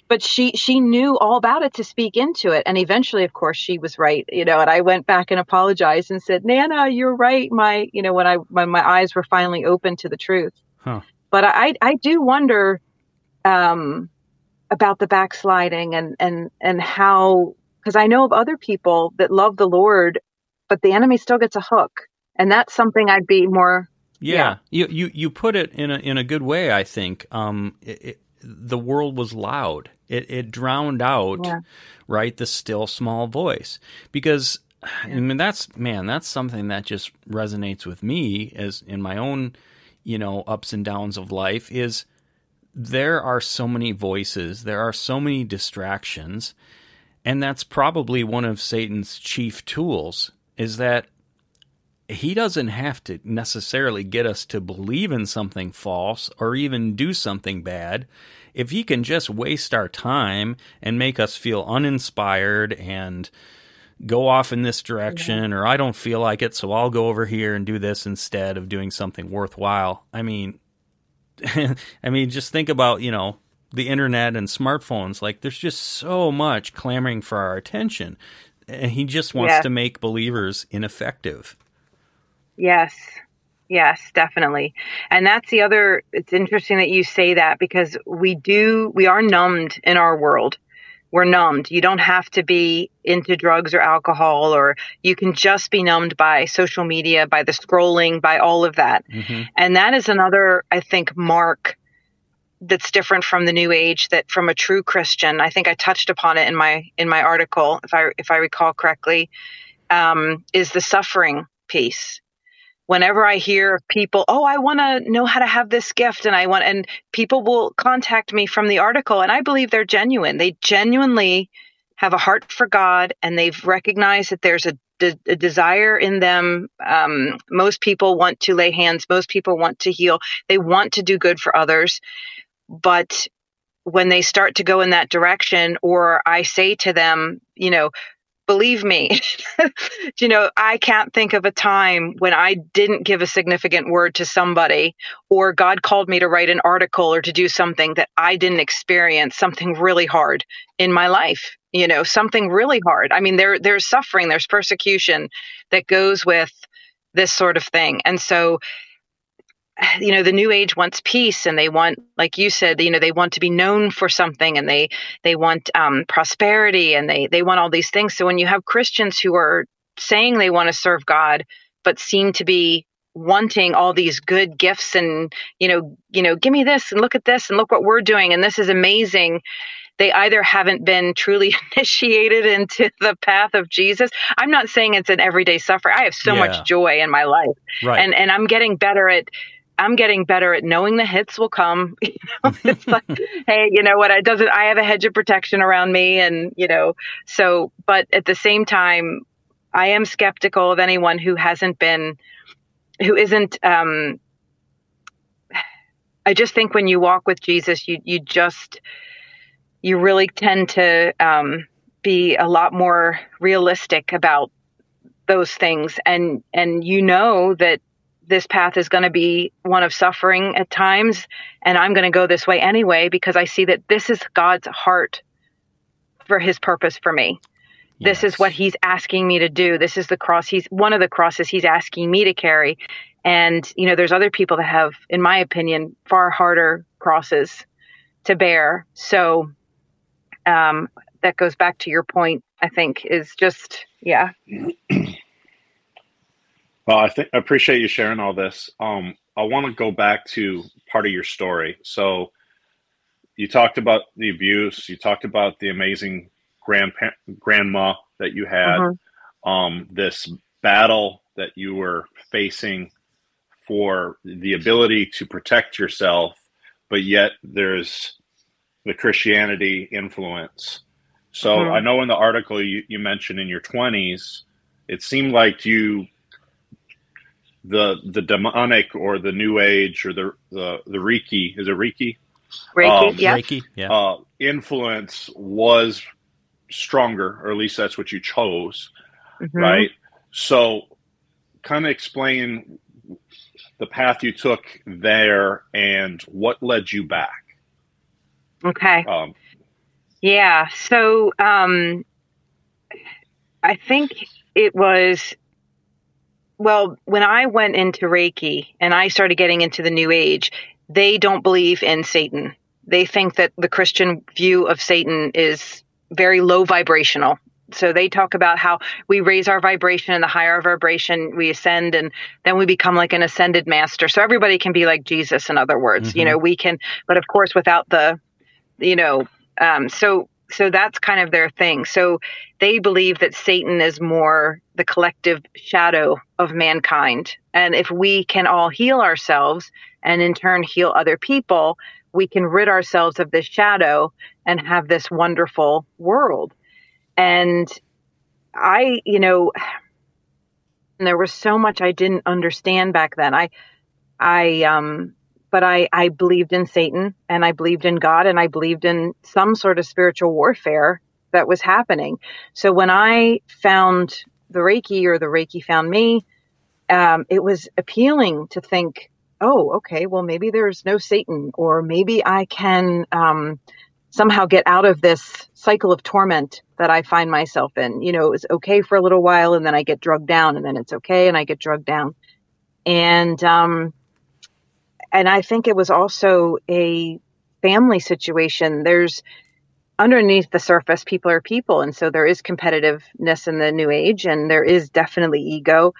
but she knew all about it to speak into it. And eventually, of course, she was right, you know, and I went back and apologized and said, Nana, you're right. When my eyes were finally open to the truth. Huh. But I do wonder, about the backsliding and how, because I know of other people that love the Lord, but the enemy still gets a hook, and that's something I'd be more. Yeah, yeah. You put it in a good way. I think the world was loud. It drowned out, right, the still small voice. Because I mean that's something that just resonates with me as in my own, you know, ups and downs of life is. There are so many voices, there are so many distractions, and that's probably one of Satan's chief tools, is that he doesn't have to necessarily get us to believe in something false or even do something bad. If he can just waste our time and make us feel uninspired and go off in this direction, or I don't feel like it, so I'll go over here and do this instead of doing something worthwhile. I mean, just think about, you know, the internet and smartphones. Like, there's just so much clamoring for our attention. And he just wants to make believers ineffective. Yes. Yes, definitely. And that's the other, it's interesting that you say that, because we are numbed in our world. We're numbed. You don't have to be into drugs or alcohol, or you can just be numbed by social media, by the scrolling, by all of that. Mm-hmm. And that is another, I think, mark that's different from the New Age, that from a true Christian. I think I touched upon it in my article, if I recall correctly, is the suffering piece. Whenever I hear people, oh, I want to know how to have this gift, and people will contact me from the article, and I believe they're genuine. They genuinely have a heart for God, and they've recognized that there's a desire in them. Most people want to lay hands. Most people want to heal. They want to do good for others. But when they start to go in that direction, or I say to them, believe me, I can't think of a time when I didn't give a significant word to somebody, or God called me to write an article or to do something that I didn't experience, something really hard in my life, something really hard. I mean, there's suffering, there's persecution that goes with this sort of thing. And so, the New Age wants peace, and they want, like you said, they want to be known for something, and they want prosperity, and they want all these things. So when you have Christians who are saying they want to serve God, but seem to be wanting all these good gifts, and, give me this, and look at this, and look what we're doing, and this is amazing. They either haven't been truly initiated into the path of Jesus. I'm not saying it's an everyday suffering. I have so much joy in my life, right. and I'm getting better at. I'm getting better at knowing the hits will come. It's like, hey, you know what? I have a hedge of protection around me, and so. But at the same time, I am skeptical of anyone who isn't. I just think when you walk with Jesus, you really tend to be a lot more realistic about those things, and that. This path is going to be one of suffering at times, and I'm going to go this way anyway because I see that this is God's heart for his purpose for me. Yes. This is what he's asking me to do. This is the cross. He's one of the crosses he's asking me to carry. And, there's other people that have, in my opinion, far harder crosses to bear. So that goes back to your point, I think, is just, yeah. Well, I appreciate you sharing all this. I want to go back to part of your story. So you talked about the abuse. You talked about the amazing grandma that you had, this battle that you were facing for the ability to protect yourself, but yet there's the Christianity influence. So I know in the article you mentioned in your 20s, it seemed like you... The demonic or the New Age or the Reiki, is it Reiki? Reiki, yeah. Reiki, yeah. Influence was stronger, or at least that's what you chose, right? So kind of explain the path you took there and what led you back. Okay. So I think it was... Well, when I went into Reiki and I started getting into the New Age, they don't believe in Satan. They think that the Christian view of Satan is very low vibrational. So they talk about how we raise our vibration, and the higher our vibration, we ascend, and then we become like an ascended master. So everybody can be like Jesus, in other words. We can, but of course, without the, so that's kind of their thing. So they believe that Satan is more the collective shadow of mankind. And if we can all heal ourselves and in turn heal other people, we can rid ourselves of this shadow and have this wonderful world. And I, there was so much I didn't understand back then. But I believed in Satan, and I believed in God, and I believed in some sort of spiritual warfare that was happening. So when I found the Reiki, or the Reiki found me, it was appealing to think, oh, okay, well, maybe there's no Satan, or maybe I can somehow get out of this cycle of torment that I find myself in. It was okay for a little while, and then I get drugged down, and then it's okay, and I get drugged down. And I think it was also a family situation. There's underneath the surface, people are people. And so there is competitiveness in the New Age, and there is definitely ego.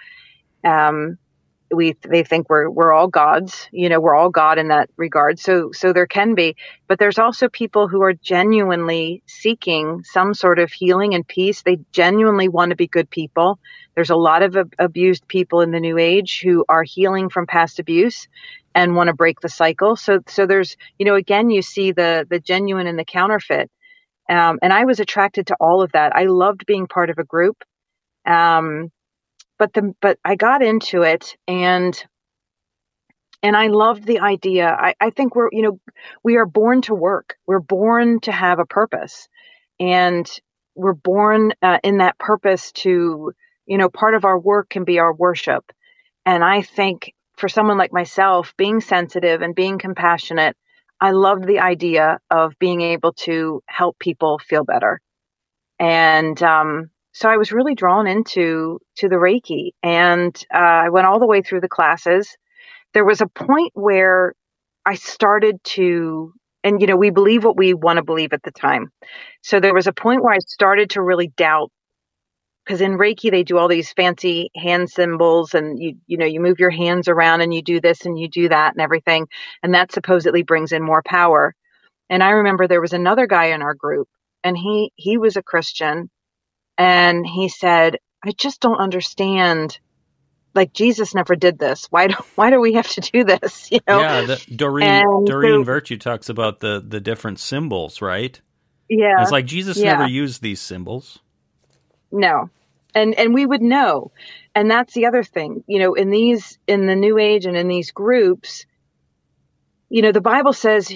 they think we're all gods, you know, we're all God in that regard. So there can be, but there's also people who are genuinely seeking some sort of healing and peace. They genuinely want to be good people. There's a lot of abused people in the New Age who are healing from past abuse and want to break the cycle. So there's, you know, again, you see the genuine and the counterfeit. And I was attracted to all of that. I loved being part of a group. But I got into it and I loved the idea. I think we are born to work. We're born to have a purpose, and we're born in that purpose to, you know, part of our work can be our worship. And I think for someone like myself, being sensitive and being compassionate, I loved the idea of being able to help people feel better. And, so I was really drawn to the Reiki, and I went all the way through the classes. There was a point where I started to, and you know, we believe what we want to believe at the time. So there was a point where I started to really doubt, because in Reiki they do all these fancy hand symbols, and you move your hands around and you do this and you do that and everything, and that supposedly brings in more power. And I remember there was another guy in our group, and he was a Christian. And he said, I just don't understand. Like, Jesus never did this. Why do we have to do this? You know? Yeah, Doreen Virtue talks about the different symbols, right? Yeah. And it's like Jesus never used these symbols. No. And we would know. And that's the other thing. You know, in the New Age and in these groups, you know, the Bible says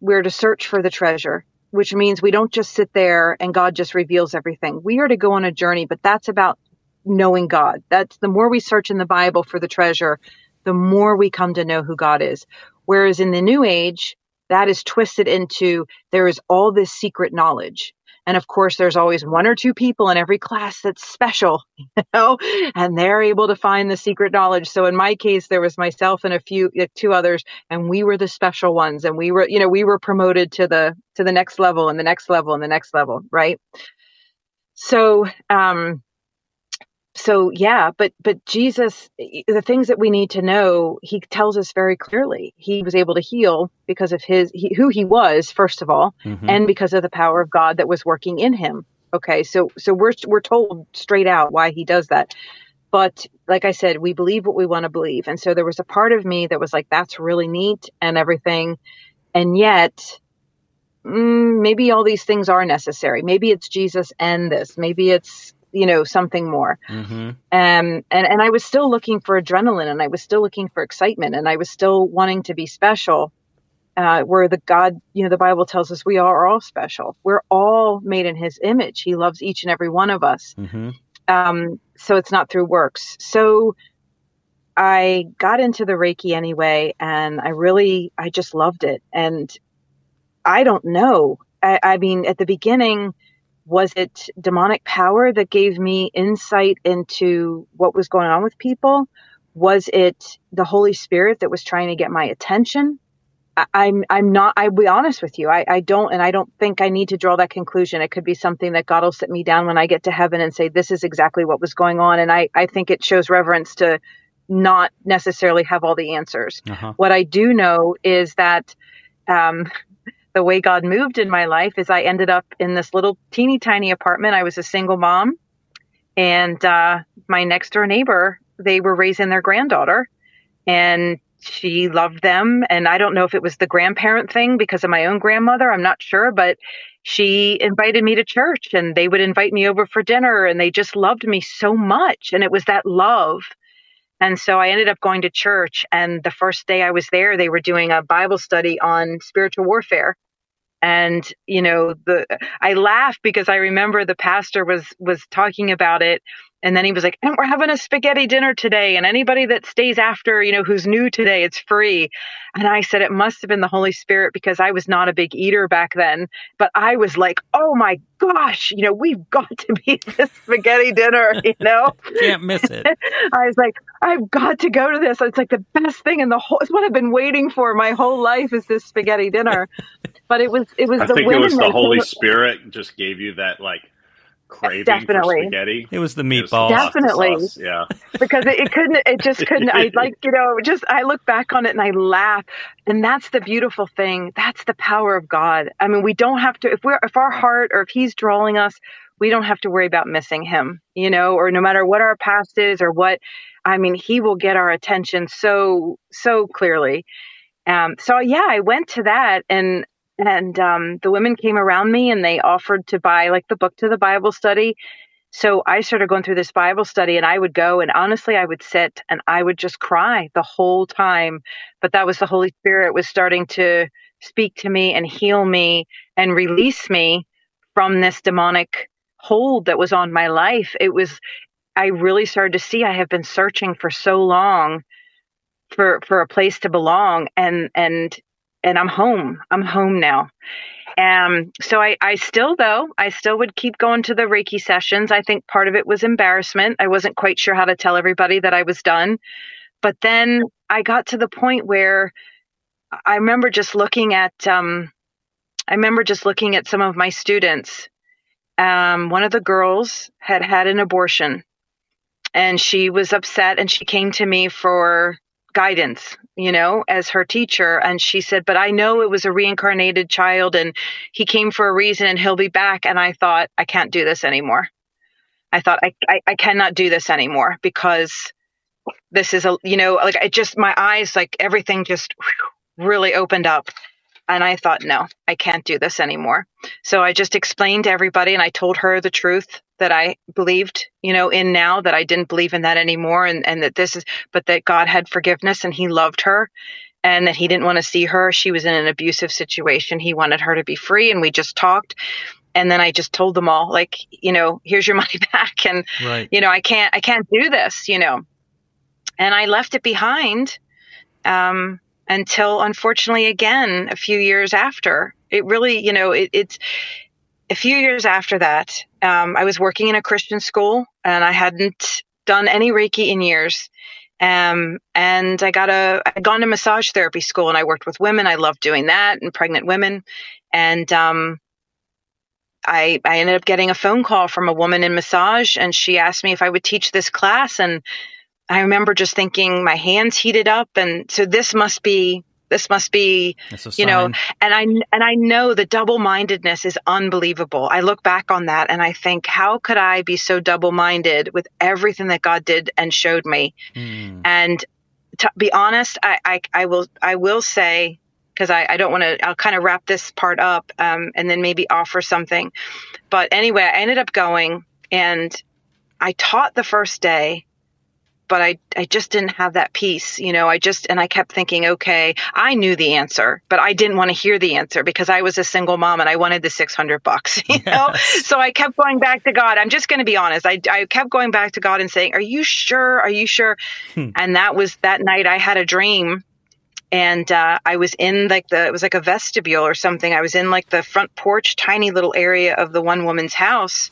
we're to search for the treasure, which means we don't just sit there and God just reveals everything. We are to go on a journey, but that's about knowing God. That's the more we search in the Bible for the treasure, the more we come to know who God is. Whereas in the New Age, that is twisted into there is all this secret knowledge. And of course, there's always one or two people in every class that's special, you know, and they're able to find the secret knowledge. So in my case, there was myself and two others, and we were the special ones. And we were, you know, promoted to the next level and the next level and the next level. Right. So yeah, but Jesus, the things that we need to know, he tells us very clearly. He was able to heal because of who he was, first of all, mm-hmm. and because of the power of God that was working in him. Okay, so we're told straight out why he does that. But like I said, we believe what we want to believe, and so there was a part of me that was like, that's really neat and everything, and yet. Maybe all these things are necessary. Maybe it's Jesus and this. Maybe it's, you know, something more. Mm-hmm. And I was still looking for adrenaline, and I was still looking for excitement, and I was still wanting to be special, where the God, you know, the Bible tells us we are all special. We're all made in his image. He loves each and every one of us. Mm-hmm. So it's not through works. So I got into the Reiki anyway, and I just loved it. And I don't know. I mean, at the beginning, was it demonic power that gave me insight into what was going on with people? Was it the Holy Spirit that was trying to get my attention? I'll be honest with you. I don't think I need to draw that conclusion. It could be something that God will sit me down when I get to heaven and say, this is exactly what was going on. And I think it shows reverence to not necessarily have all the answers. Uh-huh. What I do know is that, the way God moved in my life is I ended up in this little teeny tiny apartment. I was a single mom, and my next door neighbor, they were raising their granddaughter, and she loved them. And I don't know if it was the grandparent thing because of my own grandmother, I'm not sure, but she invited me to church, and they would invite me over for dinner, and they just loved me so much. And it was that love. And so I ended up going to church, and the first day I was there, they were doing a Bible study on spiritual warfare. And, you know, I laugh because I remember the pastor was talking about it. And then he was like, and we're having a spaghetti dinner today. And anybody that stays after, you know, who's new today, it's free. And I said, it must have been the Holy Spirit, because I was not a big eater back then. But I was like, oh, my gosh, you know, we've got to be at this spaghetti dinner, you know. Can't miss it. I was like, I've got to go to this. It's like the best thing in the whole, it's what I've been waiting for my whole life is this spaghetti dinner. But it was I think it was the Holy Spirit just gave you that, like, craving for spaghetti. It was the meatballs. Definitely. Yeah. Because it just couldn't, I like, you know, just, I look back on it and I laugh. And that's the beautiful thing. That's the power of God. I mean, we don't have to, if our heart or if he's drawing us, we don't have to worry about missing him, you know, or no matter what our past is or what, I mean, he will get our attention so clearly. So yeah, I went to that and the women came around me and they offered to buy like the book to the Bible study. So I started going through this Bible study and I would go and honestly, I would sit and I would just cry the whole time. But that was the Holy Spirit was starting to speak to me and heal me and release me from this demonic hold that was on my life. I really started to see I have been searching for so long for a place to belong and I'm home. I'm home now. So I still would keep going to the Reiki sessions. I think part of it was embarrassment. I wasn't quite sure how to tell everybody that I was done. But then I got to the point where I remember just looking at some of my students. One of the girls had an abortion and she was upset and she came to me for guidance, you know, as her teacher. And she said, but I know it was a reincarnated child and he came for a reason and he'll be back. And I thought, I can't do this anymore. I thought I cannot do this anymore because this is my eyes, like everything just really opened up. And I thought, no, I can't do this anymore. So I just explained to everybody and I told her the truth that I believed, you know, in now that I didn't believe in that anymore. And that but that God had forgiveness and he loved her and that he didn't want to see her. She was in an abusive situation. He wanted her to be free. And we just talked. And then I just told them all, like, you know, here's your money back. And, right. You know, I can't do this, you know, and I left it behind. Until, unfortunately, again, a few years after, it really, you know, it's a few years after that, I was working in a Christian school and I hadn't done any Reiki in years. And I'd gone to massage therapy school and I worked with women. I loved doing that and pregnant women. And I ended up getting a phone call from a woman in massage and she asked me if I would teach this class. And I remember just thinking my hands heated up. And so this must be, you know, and I know the double-mindedness is unbelievable. I look back on that and I think, how could I be so double-minded with everything that God did and showed me? Mm. And to be honest, I will say, because I don't want to, I'll kind of wrap this part up and then maybe offer something. But anyway, I ended up going and I taught the first day. But I just didn't have that peace, you know, and I kept thinking, okay, I knew the answer, but I didn't want to hear the answer because I was a single mom and I wanted the $600, you know? Yes. So I kept going back to God. I'm just going to be honest. I kept going back to God and saying, are you sure? Are you sure? And that night I had a dream and I was in it was like a vestibule or something. I was in like the front porch, tiny little area of the one woman's house.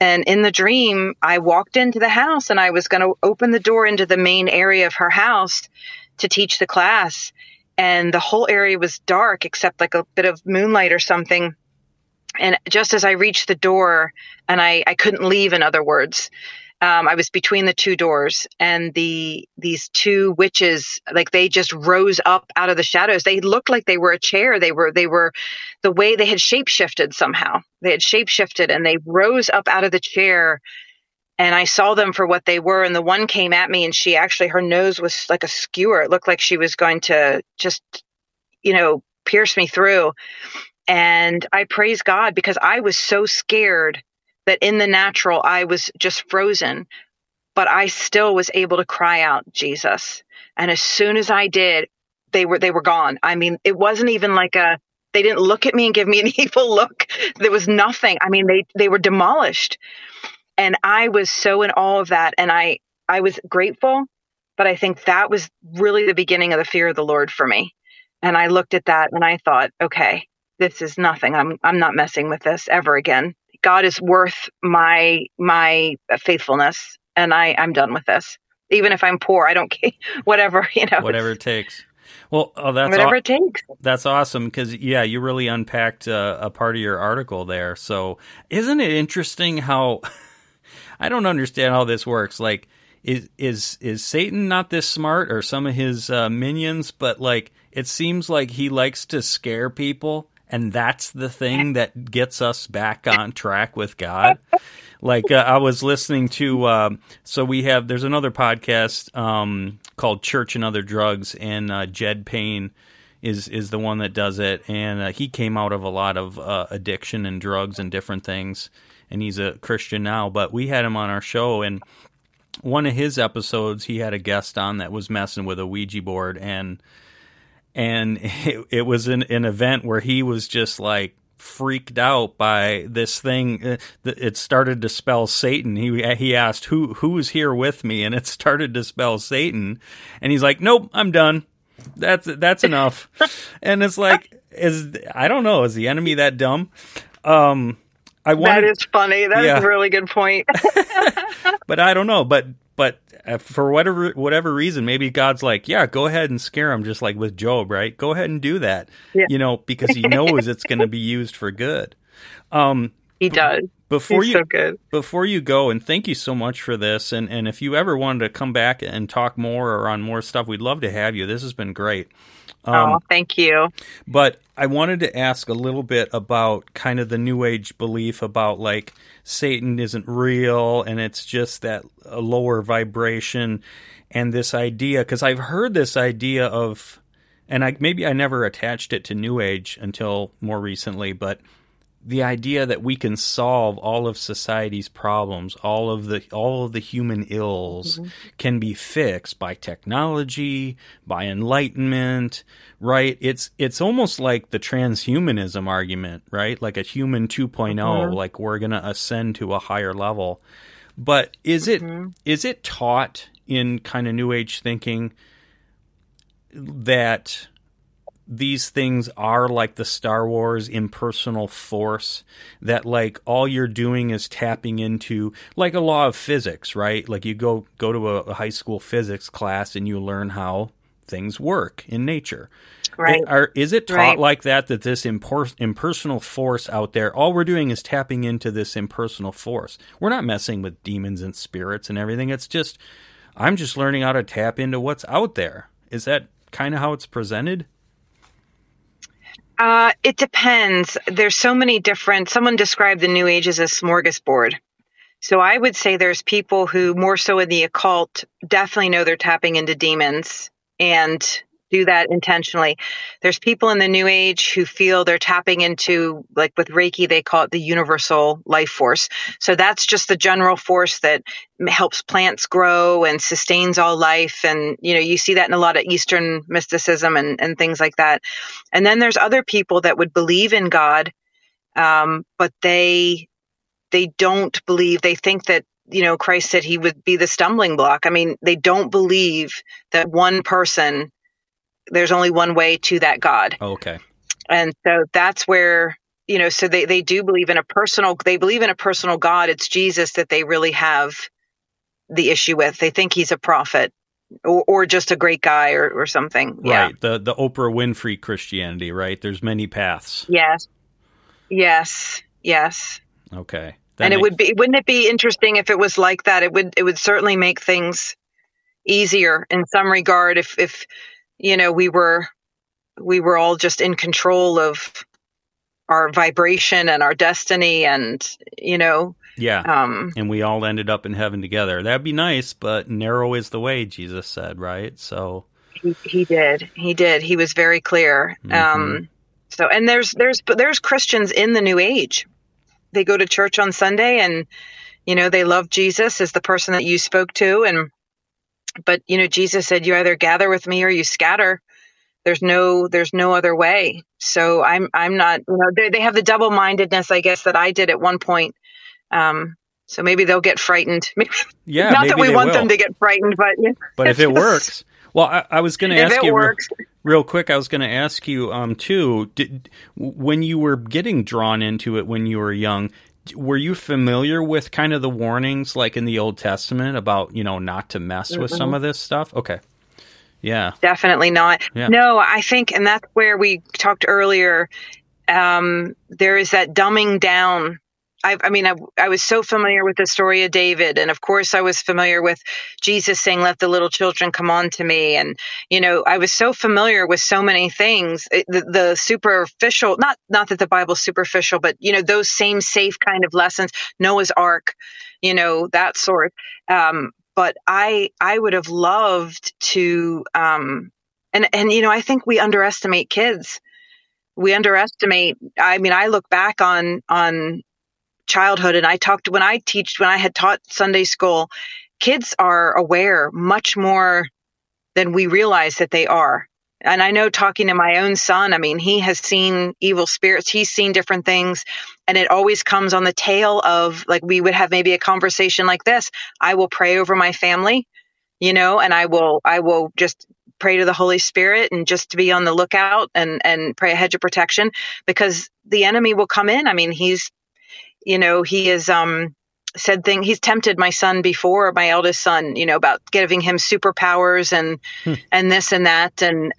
And in the dream, I walked into the house and I was going to open the door into the main area of her house to teach the class. And the whole area was dark, except like a bit of moonlight or something. And just as I reached the door and I couldn't leave, in other words, I was between the two doors and these two witches, like they just rose up out of the shadows. They looked like they were a chair. They were the way they had shapeshifted somehow. They had shapeshifted and they rose up out of the chair and I saw them for what they were. And the one came at me and she actually, her nose was like a skewer. It looked like she was going to just, you know, pierce me through. And I praise God because I was so scared that in the natural, I was just frozen, but I still was able to cry out, Jesus. And as soon as I did, they were gone. I mean, it wasn't even like they didn't look at me and give me an evil look. There was nothing. I mean, they were demolished. And I was so in awe of that. And I was grateful, but I think that was really the beginning of the fear of the Lord for me. And I looked at that and I thought, okay, this is nothing. I'm not messing with this ever again. God is worth my faithfulness, and I'm done with this. Even if I'm poor, I don't care. Whatever, you know. Whatever it takes. Well, oh, that's whatever it takes. That's awesome because, yeah, you really unpacked a part of your article there. So isn't it interesting how I don't understand how this works? Like, is Satan not this smart or some of his minions? But like, it seems like he likes to scare people. And that's the thing that gets us back on track with God. Like I was listening to, so we have, there's another podcast called Church and Other Drugs, and Jed Payne is the one that does it. And he came out of a lot of addiction and drugs and different things. And he's a Christian now, but we had him on our show. And one of his episodes, he had a guest on that was messing with a Ouija board. And it was an event where he was just like freaked out by this thing. It started to spell Satan. He asked, who's here with me? And it started to spell Satan. And he's like, nope, I'm done. That's enough. And it's like, I don't know, is the enemy that dumb? That is funny. That is a really good point. But I don't know. But for whatever reason, maybe God's like, yeah, go ahead and scare him, just like with Job, right? Go ahead and do that, yeah. You know, because he knows it's going to be used for good. He does. Before you go, and thank you so much for this, and if you ever wanted to come back and talk more or on more stuff, we'd love to have you. This has been great. Thank you. But I wanted to ask a little bit about kind of the New Age belief about like Satan isn't real and it's just that a lower vibration and this idea, because I've heard this idea of, and maybe I never attached it to New Age until more recently, but the idea that we can solve all of society's problems, all of the human ills mm-hmm. can be fixed by technology, by enlightenment, right? It's almost like the transhumanism argument, right? Like a human 2.0, mm-hmm. like we're going to ascend to a higher level. But is it taught in kind of New Age thinking that these things are like the Star Wars impersonal force that like all you're doing is tapping into like a law of physics, right? Like you go to a high school physics class and you learn how things work in nature. Right. Is it taught right. like that this impersonal force out there, all we're doing is tapping into this impersonal force. We're not messing with demons and spirits and everything. It's just, I'm just learning how to tap into what's out there. Is that kind of how it's presented? It depends. There's so many different, someone described the New Age as a smorgasbord. So I would say there's people who more so in the occult definitely know they're tapping into demons and do that intentionally. There's people in the New Age who feel they're tapping into, like with Reiki, they call it the universal life force. So that's just the general force that helps plants grow and sustains all life. And, you know, you see that in a lot of Eastern mysticism and things like that. And then there's other people that would believe in God, but they don't believe, they think that, you know, Christ said he would be the stumbling block. I mean, they don't believe that one person, there's only one way to that God. Oh, okay. And so that's where, you know, so they do believe in a personal God. It's Jesus that they really have the issue with. They think he's a prophet or just a great guy or something. Right. Yeah. The Oprah Winfrey Christianity, right? There's many paths. Yes. Yes. Yes. Okay. Wouldn't it be interesting if it was like that? It would certainly make things easier in some regard if you know, we were all just in control of our vibration and our destiny and, you know. Yeah. And we all ended up in heaven together. That'd be nice, but narrow is the way, Jesus said, right? So he did. He was very clear. Mm-hmm. So, and there's Christians in the New Age. They go to church on Sunday and, you know, they love Jesus as the person that you spoke to. But, you know, Jesus said, you either gather with me or you scatter. There's no other way. So I'm not, you know, they have the double-mindedness, I guess, that I did at one point. So maybe they'll get frightened. Yeah, not that we want them to get frightened, but. You know, but if it works. Well, I was going to ask you real quick. I was going to ask you, too, when you were getting drawn into it when you were young, were you familiar with kind of the warnings like in the Old Testament about, you know, not to mess mm-hmm. with some of this stuff? Okay. Yeah. Definitely not. Yeah. No, I think, and that's where we talked earlier, there is that dumbing down. I mean, I was so familiar with the story of David. And of course, I was familiar with Jesus saying, let the little children come on to me. And, you know, I was so familiar with so many things, the superficial, not that the Bible's superficial, but, you know, those same safe kind of lessons, Noah's Ark, you know, that sort. But I would have loved to, and, you know, I think we underestimate kids. We underestimate, I mean, I look back on childhood, and when I had taught Sunday school, kids are aware much more than we realize that they are. And I know, talking to my own son, I mean, he has seen evil spirits, he's seen different things, and it always comes on the tail of, like, we would have maybe a conversation like this. I will pray over my family, you know, and I will just pray to the Holy Spirit and just to be on the lookout and pray a hedge of protection, because the enemy will come in. I mean, he's tempted my son before, my eldest son, you know, about giving him superpowers and this and that. And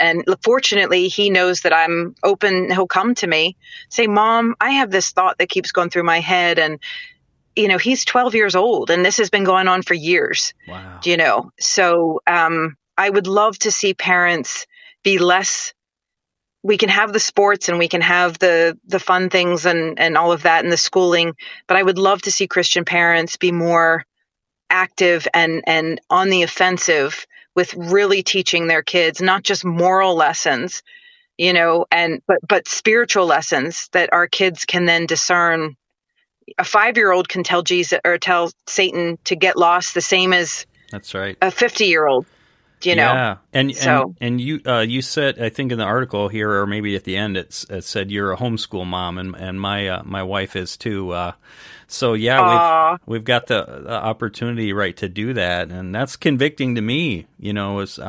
fortunately, he knows that I'm open. He'll come to me, say, Mom, I have this thought that keeps going through my head. And, you know, he's 12 years old, and this has been going on for years. Wow. You know, so I would love to see parents be less. We can have the sports, and we can have the fun things and all of that, and the schooling, but I would love to see Christian parents be more active and on the offensive with really teaching their kids, not just moral lessons, you know, but spiritual lessons that our kids can then discern. A 5-year-old can tell Jesus or tell Satan to get lost the same as that's right. a 50-year-old. You know? Yeah, and you said, I think in the article here, or maybe at the end, it said you're a homeschool mom, and my wife is too. So yeah, we've got the opportunity, right, to do that, and that's convicting to me. You know, is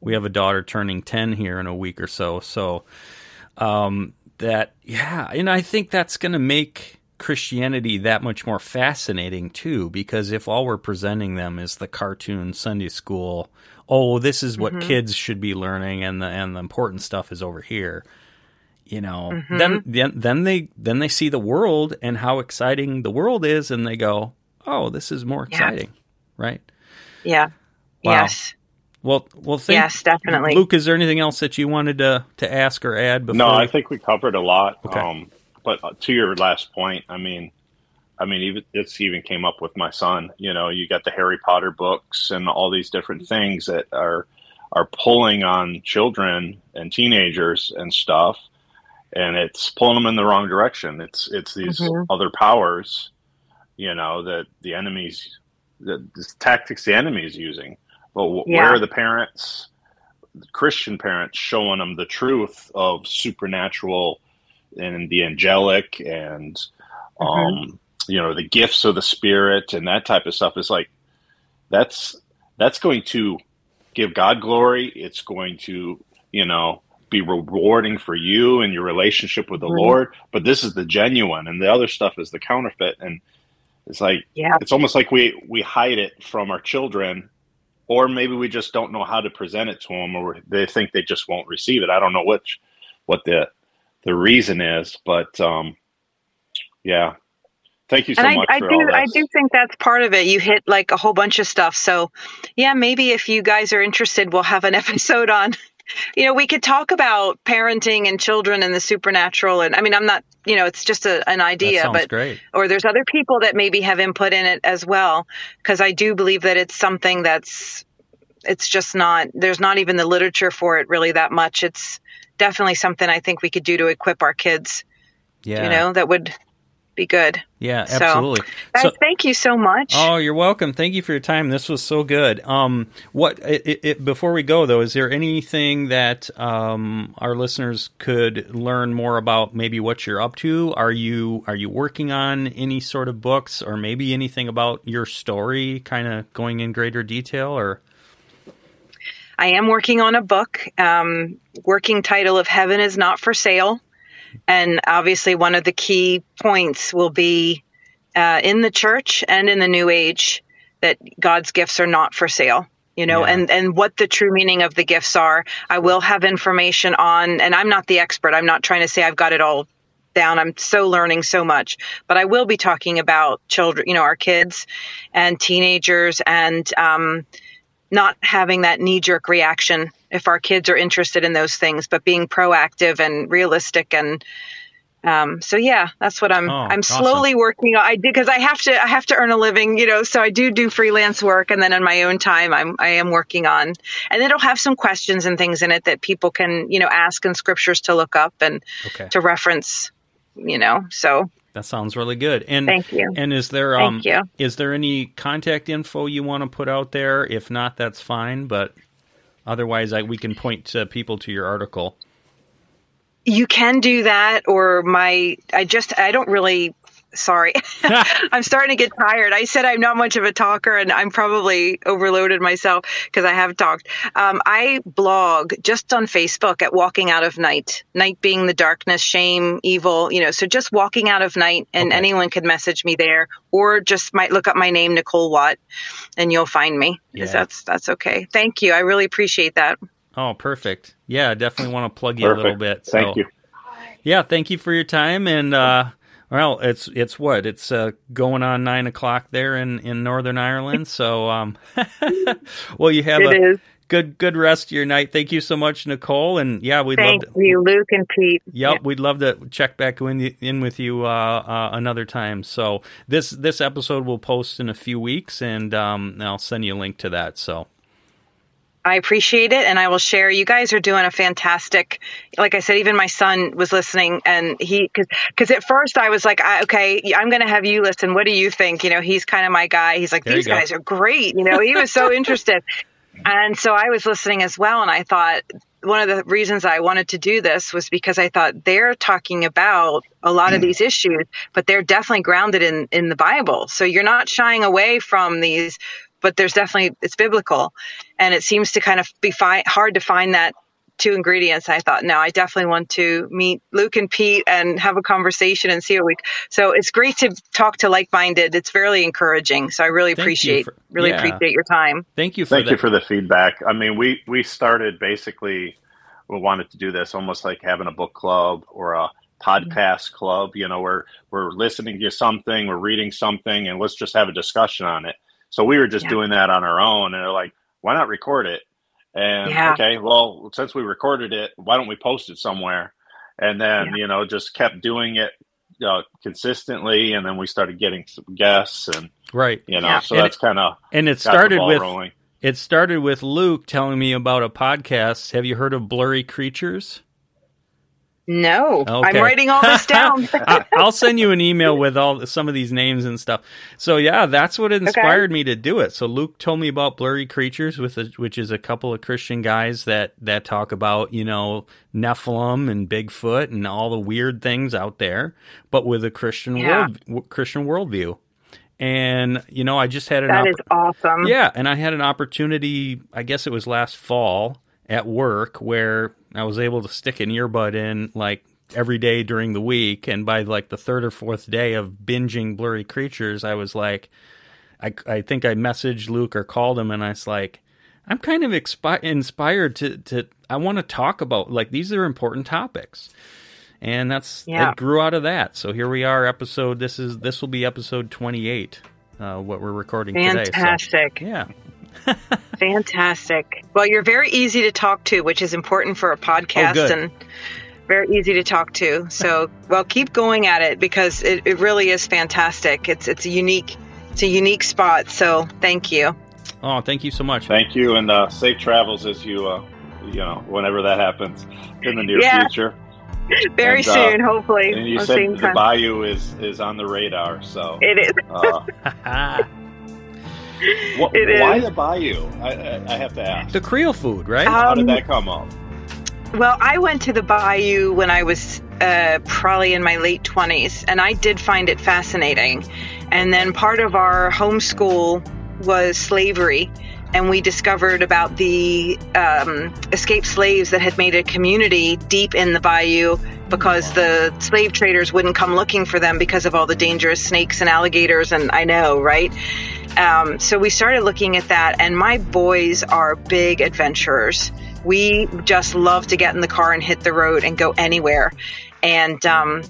we have a daughter turning 10 here in a week or so, and I think that's going to make Christianity that much more fascinating too, because if all we're presenting them is the cartoon Sunday school, oh, this is what mm-hmm. kids should be learning, and the important stuff is over here, you know, mm-hmm. then they see the world and how exciting the world is, and they go, oh, this is more exciting, yeah. right? Yeah. Wow. Yes. Well. Yes, definitely. Luke, is there anything else that you wanted to ask or add? Before? No, I think we covered a lot. Okay. But to your last point, I mean, it even came up with my son. You know, you got the Harry Potter books and all these different things that are pulling on children and teenagers and stuff, and it's pulling them in the wrong direction. It's these mm-hmm. other powers, you know, that the enemies, the tactics the enemy is using. But where are the parents, the Christian parents, showing them the truth of supernatural? And the angelic and, mm-hmm. you know, the gifts of the spirit and that type of stuff is like, that's going to give God glory. It's going to, you know, be rewarding for you and your relationship with the mm-hmm. Lord. But this is the genuine, and the other stuff is the counterfeit. And it's like, it's almost like we hide it from our children, or maybe we just don't know how to present it to them, or they think they just won't receive it. I don't know what the reason is, but yeah. Thank you so much for all this. I do think that's part of it. You hit like a whole bunch of stuff. So yeah, maybe if you guys are interested, we'll have an episode on, you know, we could talk about parenting and children and the supernatural. And I mean, I'm not, you know, it's just an idea, but great. Or there's other people that maybe have input in it as well. Cause I do believe that it's something it's just not, there's not even the literature for it really that much. It's definitely something I think we could do to equip our kids, yeah. you know, that would be good. Yeah, absolutely. So, thank you so much. Oh, you're welcome. Thank you for your time. This was so good. Before we go, though, is there anything that our listeners could learn more about, maybe what you're up to? Are you working on any sort of books, or maybe anything about your story kind of going in greater detail, or... I am working on a book, working title of Heaven is Not for Sale. And obviously one of the key points will be in the church and in the New Age that God's gifts are not for sale. you know, and what the true meaning of the gifts are. I will have information on, and I'm not the expert. I'm not trying to say I've got it all down. I'm so learning so much, but I will be talking about children, you know, our kids and teenagers, and not having that knee-jerk reaction if our kids are interested in those things, but being proactive and realistic. And so yeah, that's what I'm slowly working on. I do, because I have to earn a living, you know, so I do freelance work, and then in my own time I am working on, and it'll have some questions and things in it that people can, you know, ask, and scriptures to look up and to reference, you know. So that sounds really good. And thank you. And is there any contact info you want to put out there? If not, that's fine, but otherwise we can point people to your article. You can do that, or I'm starting to get tired. I said I'm not much of a talker, and I'm probably overloaded myself because I have talked. I blog just on Facebook at Walking Out of Night, night being the darkness, shame, evil, you know, so just Walking Out of Night, and anyone could message me there, or just might look up my name, Nicole Watt, and you'll find me. Yeah. That's okay. Thank you. I really appreciate that. Oh, perfect. Yeah, I definitely want to plug you a little bit. So, thank you. Yeah, thank you for your time. And, well, it's what? It's going on 9 o'clock there in Northern Ireland. So, well, you have good rest of your night. Thank you so much, Nicole. And, yeah, Thank you, Luke and Pete. Yep, yeah. We'd love to check back in with you another time. So this episode will post in a few weeks, and I'll send you a link to that, so. I appreciate it, and I will share. You guys are doing a fantastic, like I said, even my son was listening, and because at first I was like, okay, I'm going to have you listen. What do you think? You know, he's kind of my guy. He's like, these guys are great. You know, he was so interested. And so I was listening as well, and I thought one of the reasons I wanted to do this was because I thought they're talking about a lot of these issues, but they're definitely grounded in the Bible. So you're not shying away from these, but there's definitely, it's biblical, and it seems to kind of be hard to find that two ingredients. I thought, no, I definitely want to meet Luke and Pete and have a conversation and see what we, so it's great to talk to like-minded. It's really encouraging. So I really appreciate your time. Thank you. Thank you for the feedback. I mean, we started basically, we wanted to do this almost like having a book club or a podcast club, you know, where we're listening to something, we're reading something, and let's just have a discussion on it. So we were just doing that on our own, and they're like, why not record it? And okay, well, since we recorded it, why don't we post it somewhere? And then, you know, just kept doing it consistently. And then we started getting some guests, and you know, so and that's kind of, and it started with Luke telling me about a podcast. Have you heard of Blurry Creatures? No, okay. I'm writing all this down. I'll send you an email with some of these names and stuff. So yeah, that's what inspired me to do it. So Luke told me about Blurry Creatures, which is a couple of Christian guys that talk about, you know, Nephilim and Bigfoot and all the weird things out there, but with a Christian Christian worldview. And, you know, I just had that is awesome. Yeah, and I had an opportunity, I guess it was last fall, at work, where I was able to stick an earbud in like every day during the week. And by like the third or fourth day of binging Blurry Creatures, I was like, I think I messaged Luke or called him, and I was like, I'm kind of inspired to I want to talk about, like, these are important topics. And it grew out of that. So here we are, this will be episode 28, what we're recording today. Fantastic. So, yeah. Fantastic. Well, you're very easy to talk to, which is important for a podcast, and very easy to talk to. So, well, keep going at it, because it really is fantastic. It's a unique spot. So thank you. Oh, thank you so much. Thank you. And safe travels as you, you know, whenever that happens in the near future. Very soon, hopefully. And you said the bayou is on the radar. So it is. Why the bayou? I have to ask. The Creole food, right? How did that come up? Well, I went to the bayou when I was probably in my late 20s, and I did find it fascinating. And then part of our homeschool was slavery, and we discovered about the escaped slaves that had made a community deep in the bayou, because the slave traders wouldn't come looking for them because of all the dangerous snakes and alligators, and I know, right? So we started looking at that, and my boys are big adventurers. We just love to get in the car and hit the road and go anywhere. And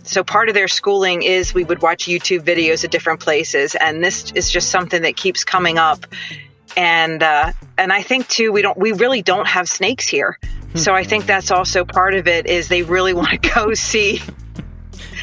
so part of their schooling is we would watch YouTube videos of different places. And this is just something that keeps coming up. And I think too, we really don't have snakes here. So I think that's also part of it, is they really want to go see.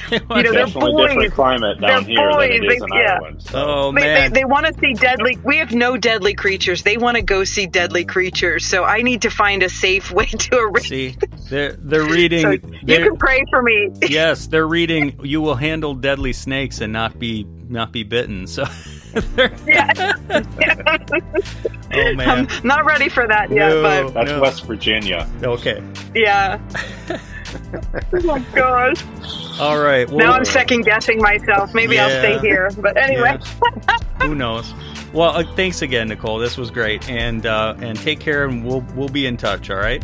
They're boys. Different climate down here than it is in Ireland. Yeah. Oh man, they want to see deadly. We have no deadly creatures. They want to go see deadly creatures. So I need to find a safe way to erase. See, they're reading. So you can pray for me. Yes, they're reading. You will handle deadly snakes and not be bitten. So. Yeah. Oh man, I'm not ready for that yet. No, but that's no. West Virginia. Okay. Yeah. Oh my gosh. All right. Well, now I'm second guessing myself. Maybe I'll stay here. But anyway. Who knows? Well, thanks again, Nicole. This was great. And take care, and we'll be in touch, all right?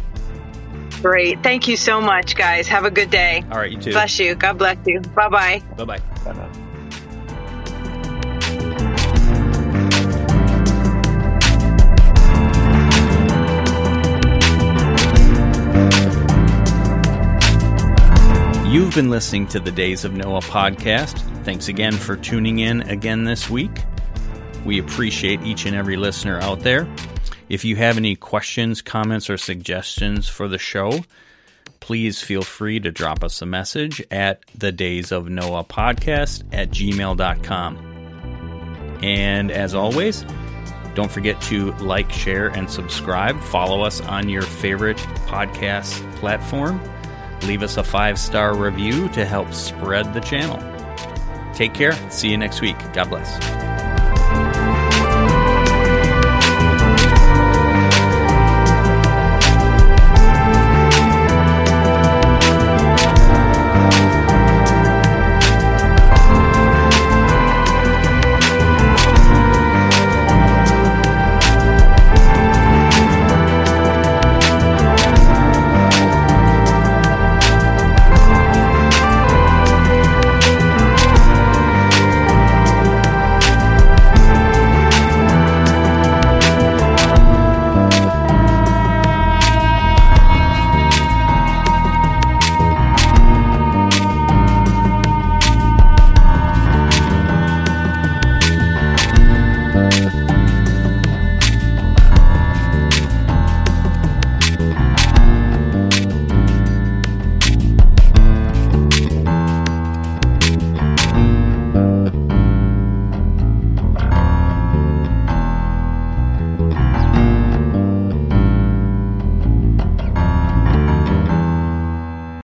Great. Thank you so much, guys. Have a good day. All right, you too. Bless you. God bless you. Bye-bye. Bye-bye. Bye-bye. You've been listening to the Days of Noah podcast. Thanks again for tuning in again this week. We appreciate each and every listener out there. If you have any questions, comments, or suggestions for the show, please feel free to drop us a message at thedaysofnoahpodcast@gmail.com. And as always, don't forget to like, share, and subscribe. Follow us on your favorite podcast platform. Leave us a 5-star review to help spread the channel. Take care. See you next week. God bless.